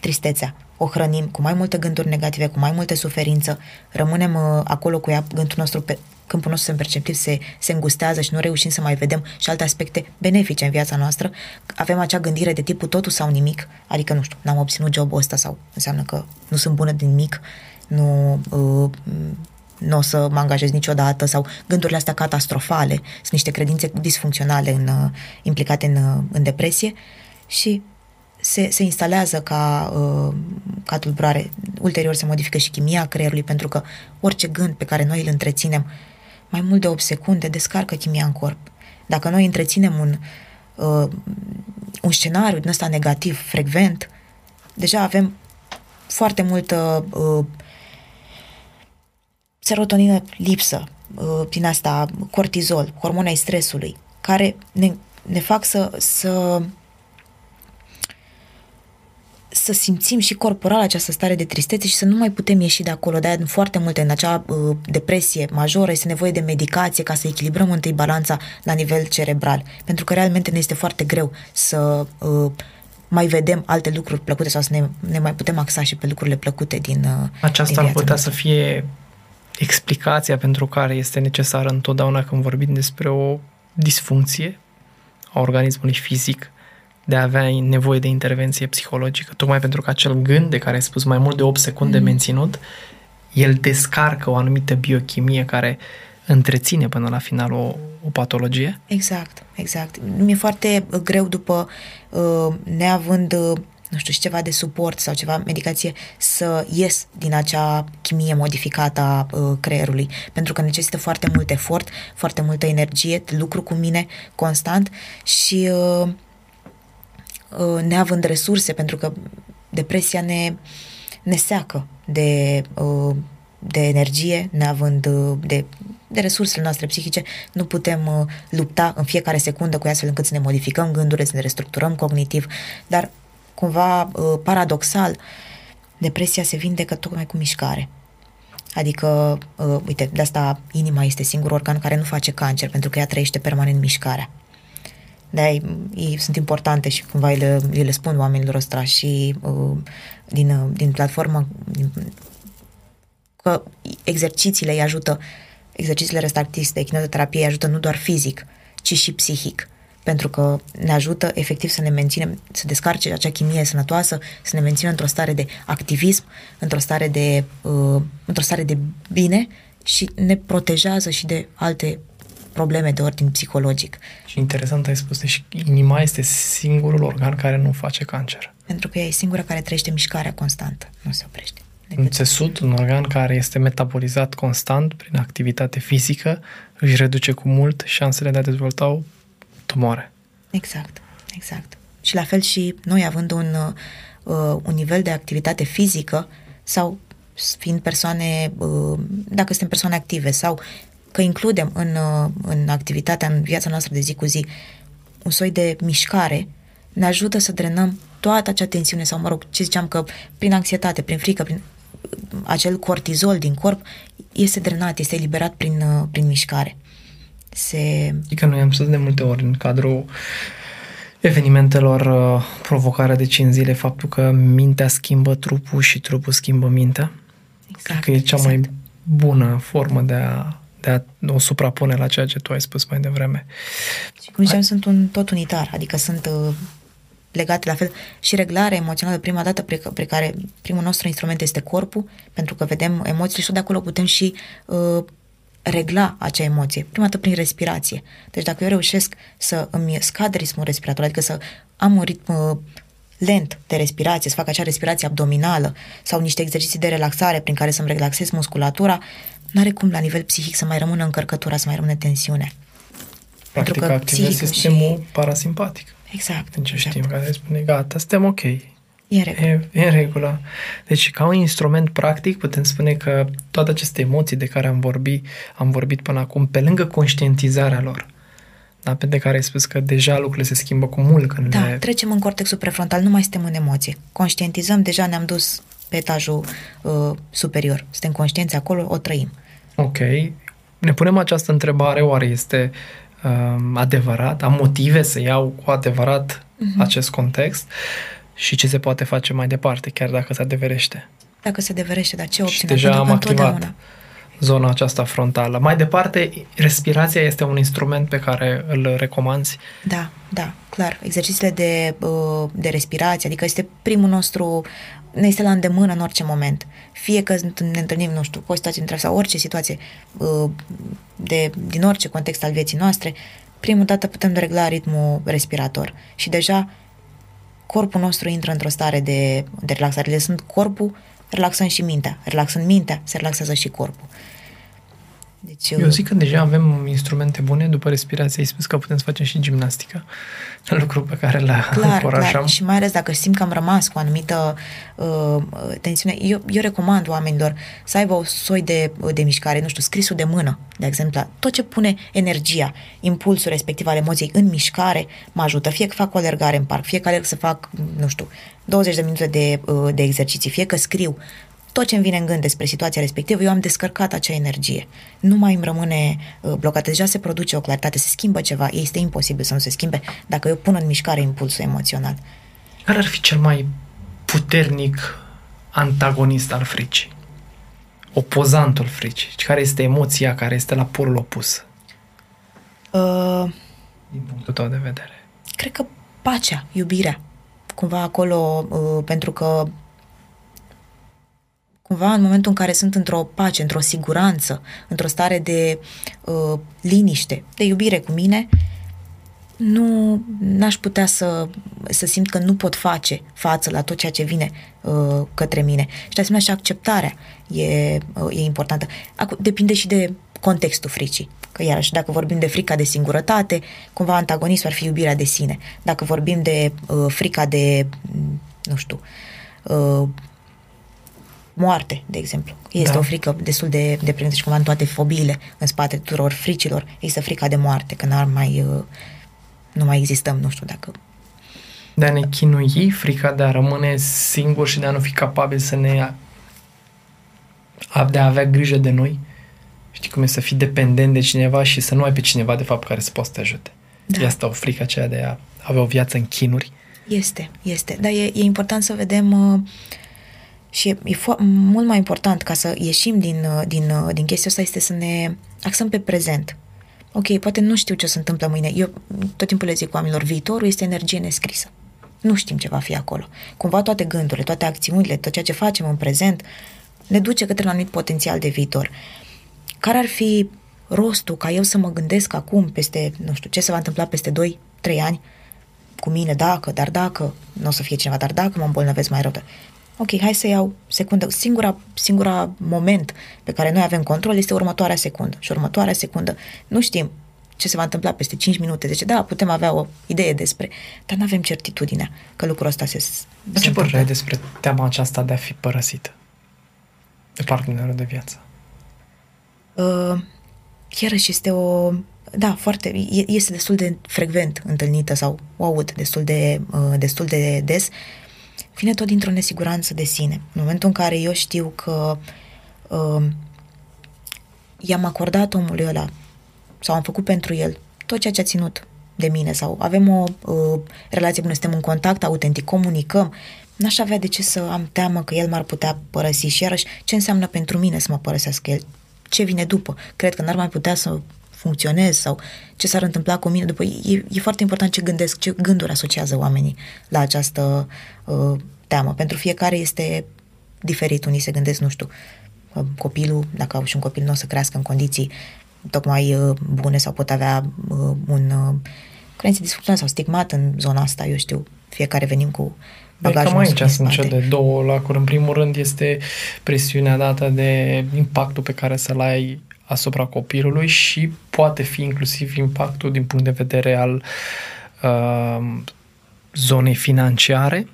tristețea. O hrănim cu mai multe gânduri negative, cu mai multe suferință, rămânem acolo cu ea, gândul nostru pe câmpul nostru perceptiv se îngustează și nu reușim să mai vedem și alte aspecte benefice în viața noastră. Avem acea gândire de tipul totul sau nimic, adică, nu știu, n-am obținut jobul ăsta sau înseamnă că nu sunt bună din nimic, nu o să mă angajez niciodată, sau gândurile astea catastrofale, sunt niște credințe disfuncționale implicate în depresie și se instalează ca tulburare. Ulterior se modifică și chimia creierului, pentru că orice gând pe care noi îl întreținem mai mult de 8 secunde descarcă chimia în corp. Dacă noi întreținem un scenariu din ăsta negativ, frecvent, deja avem foarte multă serotonină lipsă, din asta cortizol, hormoni ai stresului, care ne fac să simțim și corporal această stare de tristețe și să nu mai putem ieși de acolo. De-aia foarte multe în acea depresie majoră este nevoie de medicație ca să echilibrăm întâi balanța la nivel cerebral, pentru că realmente ne este foarte greu să mai vedem alte lucruri plăcute sau să ne mai putem axa și pe lucrurile plăcute din aceasta din ar putea noastră. Să fie explicația pentru care este necesară întotdeauna, când vorbim despre o disfuncție a organismului fizic, de a avea nevoie de intervenție psihologică, tocmai pentru că acel gând de care ai spus mai mult de 8 secunde menținut, el descarcă o anumită biochimie care întreține până la final o patologie? Exact. Mi-e foarte greu după, neavând, nu știu, și ceva de suport sau ceva medicație, să ies din acea chimie modificată a creierului, pentru că necesită foarte mult efort, foarte multă energie, lucru cu mine constant și... neavând resurse, pentru că depresia ne seacă de energie, neavând de resursele noastre psihice, nu putem lupta în fiecare secundă cu ea astfel încât să ne modificăm gândurile, să ne restructurăm cognitiv, dar cumva paradoxal, depresia se vindecă tocmai cu mișcare. Adică, uite, de asta inima este singurul organ care nu face cancer, pentru că ea trăiește permanent mișcarea. De-aia sunt importante și cumva le spun oamenilor ăsta și din platformă că exercițiile îi ajută, exercițiile Restartix de kinetoterapie îi ajută nu doar fizic, ci și psihic, pentru că ne ajută efectiv să ne menținem, să descarce acea chimie sănătoasă, să ne menținem într-o stare de activism, într-o stare de bine și ne protejează și de alte probleme de ordin psihologic. Și interesant ai spus, deci inima este singurul organ care nu face cancer. Pentru că ea e singura care trăiește mișcarea constantă, nu se oprește. Un țesut, un organ care este metabolizat constant prin activitate fizică, își reduce cu mult șansele de a dezvolta o tumoare. Exact. Și la fel și noi, având un nivel de activitate fizică sau fiind persoane, dacă suntem persoane active sau că includem în activitatea, în viața noastră de zi cu zi, un soi de mișcare, ne ajută să drenăm toată acea tensiune sau, ce ziceam, că prin anxietate, prin frică, prin acel cortizol din corp, este drenat, este eliberat prin mișcare. Adică noi am spus de multe ori în cadrul evenimentelor provocarea de 5 zile, faptul că mintea schimbă trupul și trupul schimbă mintea. Exact. Că e cea mai bună formă de a o suprapune la ceea ce tu ai spus mai devreme. Și cum ziceam, sunt un tot unitar, adică sunt legate la fel și reglarea emoțională prima dată pe care primul nostru instrument este corpul, pentru că vedem emoțiile și de acolo putem și regla acea emoție, prima dată prin respirație. Deci dacă eu reușesc să îmi scad ritmul respirator, adică să am un ritm lent de respirație, să fac acea respirație abdominală sau niște exerciții de relaxare prin care să-mi relaxez musculatura, n-are cum la nivel psihic să mai rămână încărcătura, să mai rămână tensiune. Practic activez sistemul parasimpatic. Exact. Știm, care spune, gata, suntem ok. E în regulă. Deci ca un instrument practic putem spune că toate aceste emoții de care am vorbit până acum, pe lângă conștientizarea lor, da? Pentru care ai spus că deja lucrurile se schimbă cu mult. Când da, trecem în cortexul prefrontal, nu mai suntem în emoții. Conștientizăm, deja ne-am dus pe etajul superior. Suntem conștienți acolo, o trăim. Ok. Ne punem această întrebare, oare este adevărat? Am motive să iau cu adevărat acest context? Și ce se poate face mai departe, chiar dacă se adeverește? Dacă se adeverește, dar ce obținem? Și deja am activat zona aceasta frontală. Mai departe, respirația este un instrument pe care îl recomanzi? Da, da, clar. Exercițiile de respirație, adică este primul nostru, ne este la îndemână în orice moment. Fie că ne întâlnim, nu știu, cu o situație sau orice situație din orice context al vieții noastre, prima dată putem regla ritmul respirator și deja corpul nostru intră într-o stare de relaxare. Deci sunt corpul, relaxăm și mintea. Relaxând mintea, se relaxează și corpul. Deci, eu zic că deja avem instrumente bune după respirație. Ai spus că putem să facem și gimnastică, lucru pe care l-încurajam. Clar, și mai ales dacă simt că am rămas cu o anumită tensiune. Eu recomand oamenilor să aibă o soi de mișcare, nu știu, scrisul de mână, de exemplu. Tot ce pune energia, impulsul respectiv al emoției în mișcare mă ajută. Fie că fac o alergare în parc, fie că alerg să fac, nu știu, 20 de minute de exerciții, fie că scriu. Tot ce-mi vine în gând despre situația respectivă, eu am descărcat acea energie. Nu mai îmi rămâne blocată. Deja se produce o claritate, se schimbă ceva. Este imposibil să nu se schimbe dacă eu pun în mișcare impulsul emoțional. Care ar fi cel mai puternic antagonist al fricii? Opozantul fricii? Care este emoția care este la polul opus? Din punctul tău de vedere. Cred că pacea, iubirea. Cumva acolo, pentru că cumva în momentul în care sunt într-o pace, într-o siguranță, într-o stare de liniște, de iubire cu mine, nu n-aș putea să simt că nu pot face față la tot ceea ce vine către mine. Și de asemenea și acceptarea e importantă. Acum, depinde și de contextul fricii. Că iarăși, dacă vorbim de frica de singurătate, cumva antagonistul ar fi iubirea de sine. Dacă vorbim de frica de, nu știu, moarte, de exemplu. Este o frică destul de prezentă și cumva în toate fobiile, în spate tuturor fricilor, există frica de moarte, că nu mai existăm, nu știu dacă... De a ne chinui, frica de a rămâne singur și de a nu fi capabil de a avea grijă de noi. Știi cum e să fii dependent de cineva și să nu ai pe cineva, de fapt, care să poată să te ajute. Da. E asta o frică aceea de a avea o viață în chinuri. Este. Dar e important să vedem... Și e mult mai important ca să ieșim din chestia asta este să ne axăm pe prezent. Ok, poate nu știu ce se întâmplă mâine. Eu tot timpul le zic oamenilor, viitorul este energie nescrisă. Nu știm ce va fi acolo. Cumva toate gândurile, toate acțiunile, tot ceea ce facem în prezent ne duce către un anumit potențial de viitor. Care ar fi rostul ca eu să mă gândesc acum peste, nu știu, ce se va întâmpla peste 2-3 ani cu mine, dacă, nu o să fie cineva, dar dacă mă îmbolnăvesc mai rău. Ok, hai să iau secundă. Singura moment pe care noi avem control este următoarea secundă. Și următoarea secundă, nu știm ce se va întâmpla peste 5 minute. Deci, da, putem avea o idee despre, dar nu avem certitudinea că lucrul ăsta se ce părere ai despre teama aceasta de a fi părăsită de partenerul de viață? Chiarăși este o... Da, este destul de frecvent întâlnită sau o aud destul de des. Vine tot dintr-o nesiguranță de sine. În momentul în care eu știu că i-am acordat omului ăla sau am făcut pentru el tot ceea ce a ținut de mine sau avem o relație bună, suntem în contact autentic, comunicăm, n-aș avea de ce să am teamă că el m-ar putea părăsi și iarăși ce înseamnă pentru mine să mă părăsească el? Ce vine după? Cred că n-ar mai putea să funcționez sau ce s-ar întâmpla cu mine după. E foarte important ce gândesc, ce gânduri asociază oamenii la această teamă. Pentru fiecare este diferit. Unii se gândesc, nu știu, copilul, dacă au și un copil, nu o să crească în condiții tocmai bune sau pot avea creențe disfuncționale sau stigmat în zona asta, eu știu. Fiecare venim cu bagajul nostru din spate. Cam aici sunt cele două lacuri. În primul rând este presiunea dată de impactul pe care să-l ai asupra copilului și poate fi inclusiv impactul din punct de vedere al zonei financiare,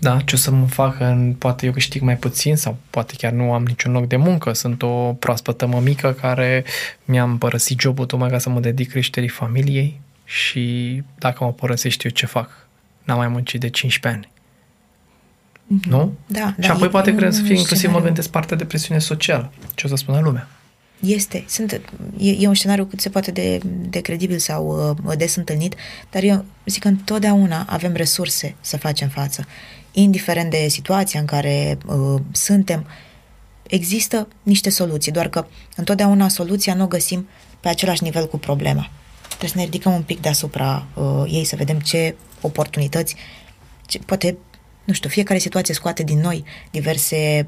Da? Ce o să mă facă, poate eu câștig mai puțin sau poate chiar nu am niciun loc de muncă, sunt o proaspătă mămică care mi-am părăsit jobul tocmai ca să mă dedic creșterii familiei și dacă mă părăsești eu ce fac? N-am mai muncit de 15 ani. Nu? Da, și apoi poate cred să fie inclusiv mă gândesc partea de presiune socială. Ce o să spună lumea? Este. E un scenariu cât se poate de credibil sau des întâlnit, dar eu zic că întotdeauna avem resurse să facem față. Indiferent de situația în care suntem, există niște soluții, doar că întotdeauna soluția nu o găsim pe același nivel cu problema. Trebuie să ne ridicăm un pic deasupra ei, să vedem ce oportunități, ce poate, nu știu, fiecare situație scoate din noi diverse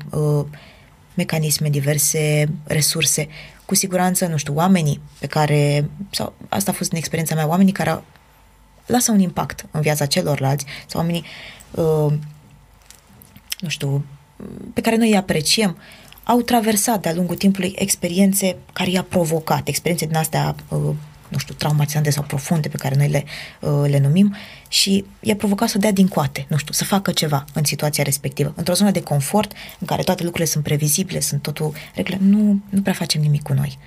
mecanisme, diverse resurse. Cu siguranță, nu știu, oamenii pe care, sau asta a fost în experiența mea, oamenii care lasă un impact în viața celorlalți, sau oamenii, nu știu, pe care noi îi apreciem, au traversat de-a lungul timpului experiențe care i-a provocat, experiențe din astea, nu știu, traumatizante sau profunde pe care noi le numim și i-a provocat să dea din coate, nu știu, să facă ceva în situația respectivă. Într-o zonă de confort în care toate lucrurile sunt previzibile, sunt totul regle, nu prea facem nimic cu noi.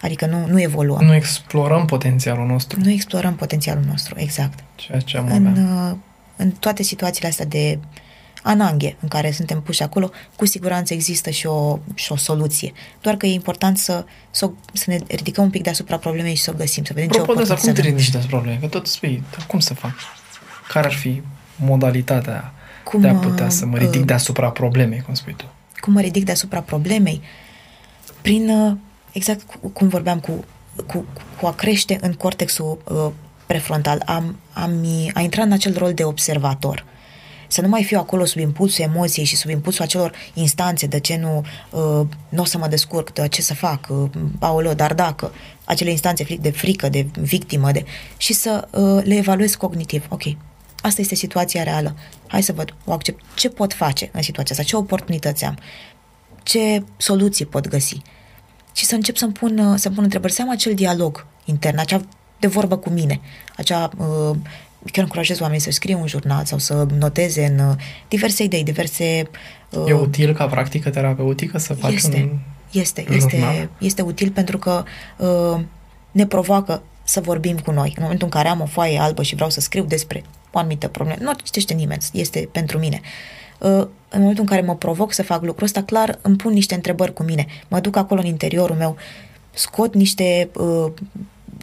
Adică nu evoluăm. Nu explorăm potențialul nostru. Nu explorăm potențialul nostru, exact. Ceea ce am în toate situațiile astea de ananghe în care suntem puși acolo, cu siguranță există și o soluție. Doar că e important să ne ridicăm un pic deasupra problemei și să o găsim, să vedem ce oportunitate. Apropo, dar cum te ridici deasupra problemei? Că tot spui, cum să fac? Care ar fi modalitatea de a putea să mă ridic deasupra problemei, cum spui tu? Cum mă ridic deasupra problemei? Prin, exact cum vorbeam, cu a crește în cortexul prefrontal, a intrat în acel rol de observator. Să nu mai fiu acolo sub impulsul emoției și sub impulsul acelor instanțe de ce nu o să mă descurc, de ce să fac, aoleo, dar dacă, acele instanțe de frică, de victimă, și să le evaluez cognitiv. Ok, asta este situația reală. Hai să văd, o accept. Ce pot face în situația asta? Ce oportunități am? Ce soluții pot găsi? Și să încep să-mi pun întrebări. Să am acel dialog intern, acea de vorbă cu mine, acea... Chiar încurajez oamenii să scrie un jurnal sau să noteze în diverse idei, diverse... E util ca practică terapeutică să faci Este util pentru că ne provoacă să vorbim cu noi. În momentul în care am o foaie albă și vreau să scriu despre o anumită problemă, nu o citește nimeni, este pentru mine. În momentul în care mă provoc să fac lucrul ăsta, clar îmi pun niște întrebări cu mine. Mă duc acolo în interiorul meu, scot niște...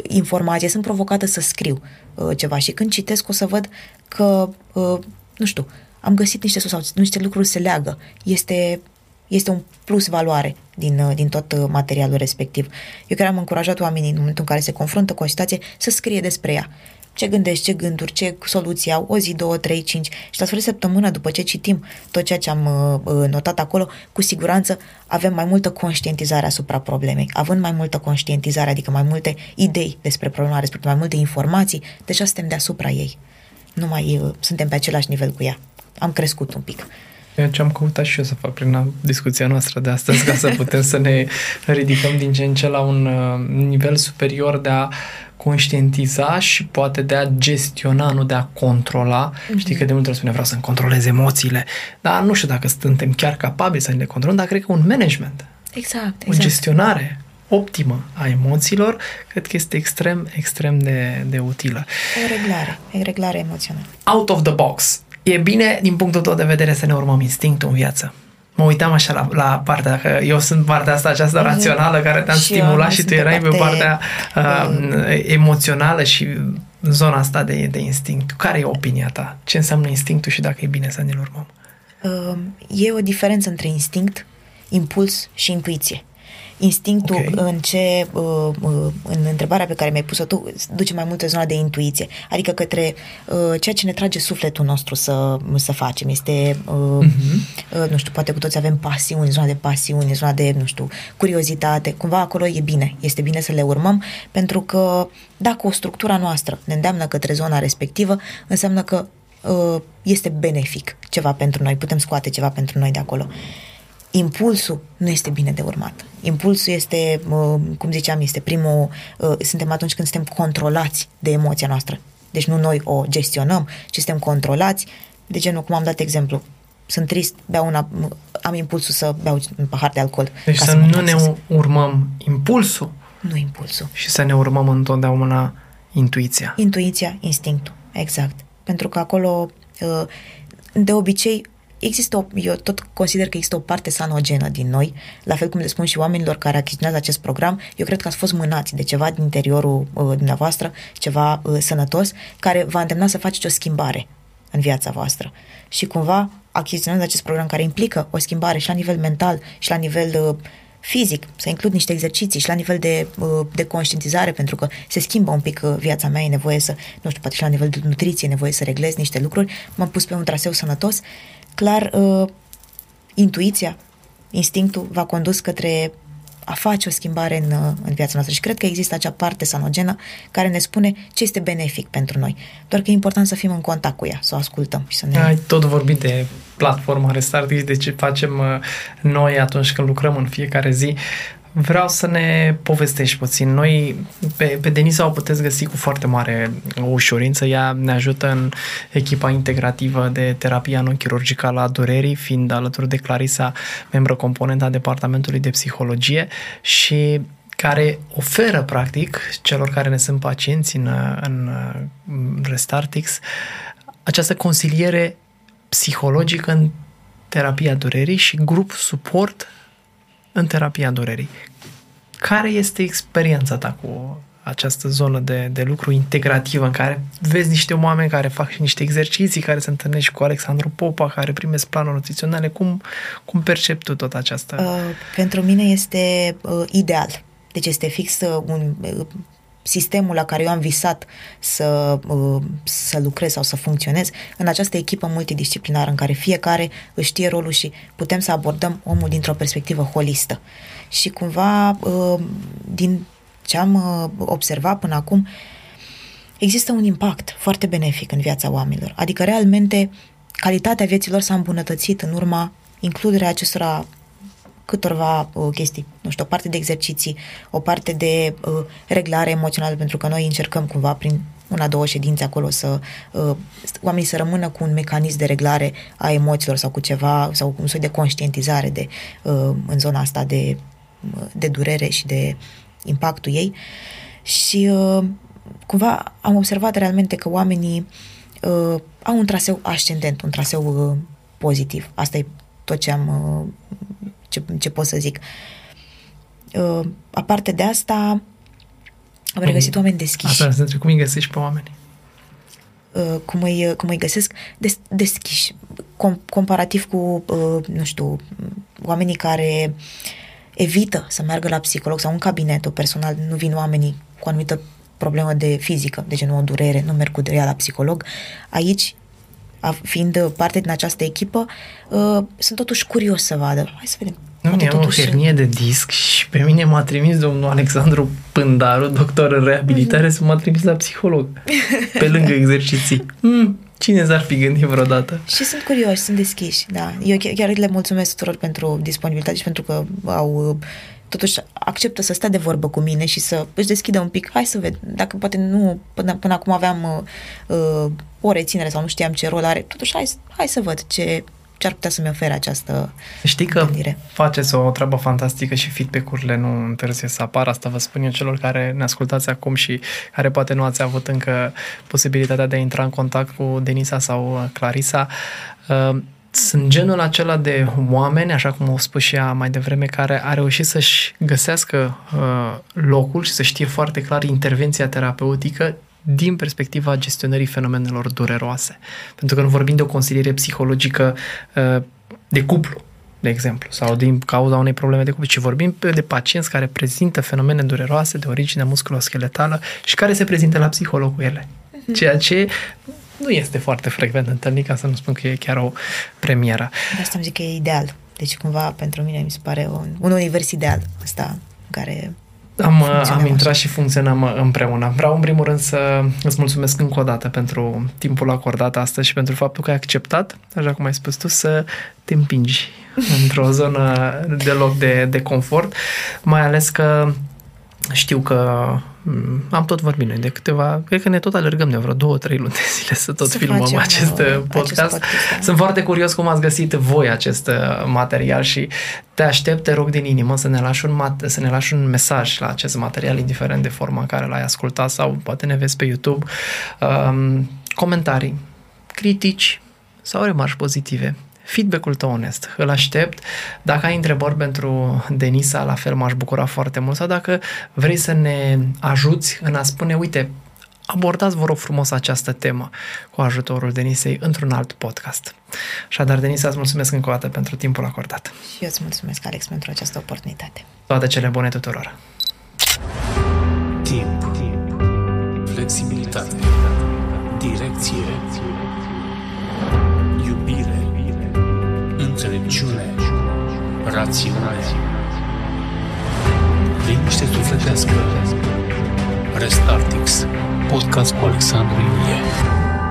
informație, sunt provocată să scriu ceva și când citesc o să văd că, nu știu, am găsit niște sau niște lucruri se leagă. Este un plus valoare din tot materialul respectiv. Eu chiar am încurajat oamenii în momentul în care se confruntă cu o situație să scrie despre ea. Ce gândești, ce gânduri, ce soluții au, o zi, două, trei, cinci și la sfârșitul săptămână, după ce citim tot ceea ce am notat acolo, cu siguranță avem mai multă conștientizare asupra problemei. Având mai multă conștientizare, adică mai multe idei despre problema, despre mai multe informații, deja suntem deasupra ei. Nu mai suntem pe același nivel cu ea. Am crescut un pic. Ce am căutat și eu să fac prin discuția noastră de astăzi, ca să putem să ne ridicăm din ce în ce la un nivel superior de a conștientiza și poate de a gestiona, nu de a controla. Mm-hmm. Știi că de multe ori spune, vreau să-mi controlez emoțiile, dar nu știu dacă suntem chiar capabili să ne controlăm, dar cred că un management, exact. O gestionare optimă a emoțiilor, cred că este extrem, extrem de utilă. E reglare emoțională. Out of the box. E bine, din punctul tău de vedere, să ne urmăm instinctul în viață. Mă uitam așa la partea, că eu sunt partea asta, aceasta rațională, care te-am stimulat și tu erai pe partea emoțională și zona asta de instinct. Care e opinia ta? Ce înseamnă instinctul și dacă e bine să ne-l urmăm? E o diferență între instinct, impuls și intuiție. Instinctul, okay, în întrebarea pe care mi-ai pus-o tu, duce mai mult în zona de intuiție, adică către ceea ce ne trage sufletul nostru să facem. Este, nu știu, poate cu toți avem pasiuni, zona de pasiuni, zona de, nu știu, curiozitate, cumva acolo este bine să le urmăm, pentru că dacă o structura noastră ne îndeamnă către zona respectivă, înseamnă că este benefic ceva pentru noi, putem scoate ceva pentru noi de acolo. Impulsul nu este bine de urmat. Impulsul este, cum ziceam, este primul, suntem atunci când suntem controlați de emoția noastră. Deci nu noi o gestionăm, ci suntem controlați de genul, cum am dat exemplu, sunt trist, beau una, am impulsul să beau un pahar de alcool. Deci să nu ne urmăm impulsul. Nu impulsul. Și să ne urmăm întotdeauna intuiția. Intuiția, instinctul, exact. Pentru că acolo, de obicei, există eu tot consider că există o parte sanogenă din noi, la fel cum le spun și oamenilor care achiziționează acest program, eu cred că ați fost mânați de ceva din interiorul dumneavoastră, ceva sănătos, care v-a îndemnat să faceți o schimbare în viața voastră. Și cumva achiziționând acest program care implică o schimbare și la nivel mental și la nivel fizic, să includ niște exerciții și la nivel de conștientizare, pentru că se schimbă un pic viața mea, e nevoie să, nu știu, poate și la nivel de nutriție, e nevoie să reglez niște lucruri, m-am pus pe un traseu sănătos, clar, intuiția, instinctul v-a condus către a face o schimbare în viața noastră și cred că există acea parte sanogenă care ne spune ce este benefic pentru noi. Doar că e important să fim în contact cu ea, să o ascultăm și să ne... Ai tot vorbit de platforma Restartix, de ce facem noi atunci când lucrăm în fiecare zi. Vreau să ne povestești puțin. Noi, pe Denisa o puteți găsi cu foarte mare ușurință. Ea ne ajută în echipa integrativă de terapia non-chirurgicală a durerii, fiind alături de Clarisa, membră componentă a Departamentului de Psihologie și care oferă, practic, celor care ne sunt pacienți în Restartix, această consiliere psihologică în terapia durerii și grup suport în terapia durerii. Care este experiența ta cu această zonă de lucru integrativă în care vezi niște oameni care fac și niște exerciții, care se întâlnești cu Alexandru Popa, care primesc planuri nutriționale? Cum percepi tu tot aceasta? Pentru mine este ideal. Deci este fix sistemul la care eu am visat să lucrez sau să funcționez în această echipă multidisciplinară în care fiecare își știe rolul și putem să abordăm omul dintr-o perspectivă holistă. Și cumva, din ce am observat până acum, există un impact foarte benefic în viața oamenilor. Adică, realmente, calitatea vieților s-a îmbunătățit în urma includerea acestora câtorva chestii, nu știu, o parte de exerciții, o parte de reglare emoțională, pentru că noi încercăm cumva prin una, două ședințe acolo să oamenii să rămână cu un mecanism de reglare a emoțiilor sau cu ceva, sau cu un soi de conștientizare în zona asta de durere și de impactul ei. Și cumva am observat realmente că oamenii au un traseu ascendent, un traseu pozitiv. Asta e tot ce am ce pot să zic. Aparte de asta, am regăsit oameni deschiși. Asta, cum îi găsești pe oameni? Cum îi găsesc? Deschiși. Comparativ cu, nu știu, oamenii care evită să meargă la psiholog sau în cabinetul personal, nu vin oamenii cu anumită problemă de fizică, de genul o durere, nu merg cu ea la psiholog. Aici, fiind parte din această echipă, sunt totuși curios să vadă. Hai să vedem. Nu, am o hernie de disc și pe mine m-a trimis domnul Alexandru Pandaru, doctor în reabilitare, să m-a trimis la psiholog, pe lângă exerciții. Cine s-ar fi gândit vreodată? Și sunt curioși, sunt deschiși, da. Eu chiar le mulțumesc tuturor pentru disponibilitate și pentru că totuși acceptă să stea de vorbă cu mine și să își deschidă un pic. Hai să ved, dacă poate nu, până acum aveam o reținere sau nu știam ce rol are, totuși hai să văd ce ar putea să-mi ofere această... Știi că gândire. Faceți o treabă fantastică și feedback-urile nu întârzie să apară, asta vă spun eu celor care ne ascultați acum și care poate nu ați avut încă posibilitatea de a intra în contact cu Denisa sau Clarisa. Sunt genul acela de oameni, așa cum au spus și ea mai devreme, care a reușit să-și găsească locul și să știe foarte clar intervenția terapeutică din perspectiva gestionării fenomenelor dureroase. Pentru că nu vorbim de o consiliere psihologică de cuplu, de exemplu, sau din cauza unei probleme de cuplu, ci vorbim de pacienți care prezintă fenomene dureroase de origine musculoscheletală și care se prezintă la psiholog cu ele. Ceea ce nu este foarte frecvent întâlnit, ca să nu spun că e chiar o premieră. De asta îmi zic că e ideal. Deci cumva pentru mine mi se pare un univers ideal ăsta în care... Am intrat și funcționăm împreună. Vreau în primul rând să îți mulțumesc încă o dată pentru timpul acordat astăzi și pentru faptul că ai acceptat, așa cum ai spus tu, să te împingi într-o zonă deloc de confort, mai ales că știu că am tot vorbit noi de câteva, cred că ne tot alergăm de vreo 2-3 luni de zile să tot filmăm acest podcast. Sunt foarte curios cum ați găsit voi acest material și te aștept, te rog din inimă să ne lași un mesaj la acest material, indiferent de forma în care l-ai ascultat sau poate ne vezi pe YouTube. Comentarii, critici sau remarci pozitive. Feedback-ul tău onest. Îl aștept. Dacă ai întrebări pentru Denisa, la fel m-aș bucura foarte mult, sau dacă vrei să ne ajuți în a spune, uite, abordați, vă rog frumos, această temă cu ajutorul Denisei într-un alt podcast. Așadar, Denisa, îți mulțumesc încă o dată pentru timpul acordat. Și eu îți mulțumesc, Alex, pentru această oportunitate. Toate cele bune tuturor! Timp. Flexibilitate. Direcție. Iubire. Înțelepciune, rațiune, liniște sufletească. Restartix, podcast cu Alexandru Ilie.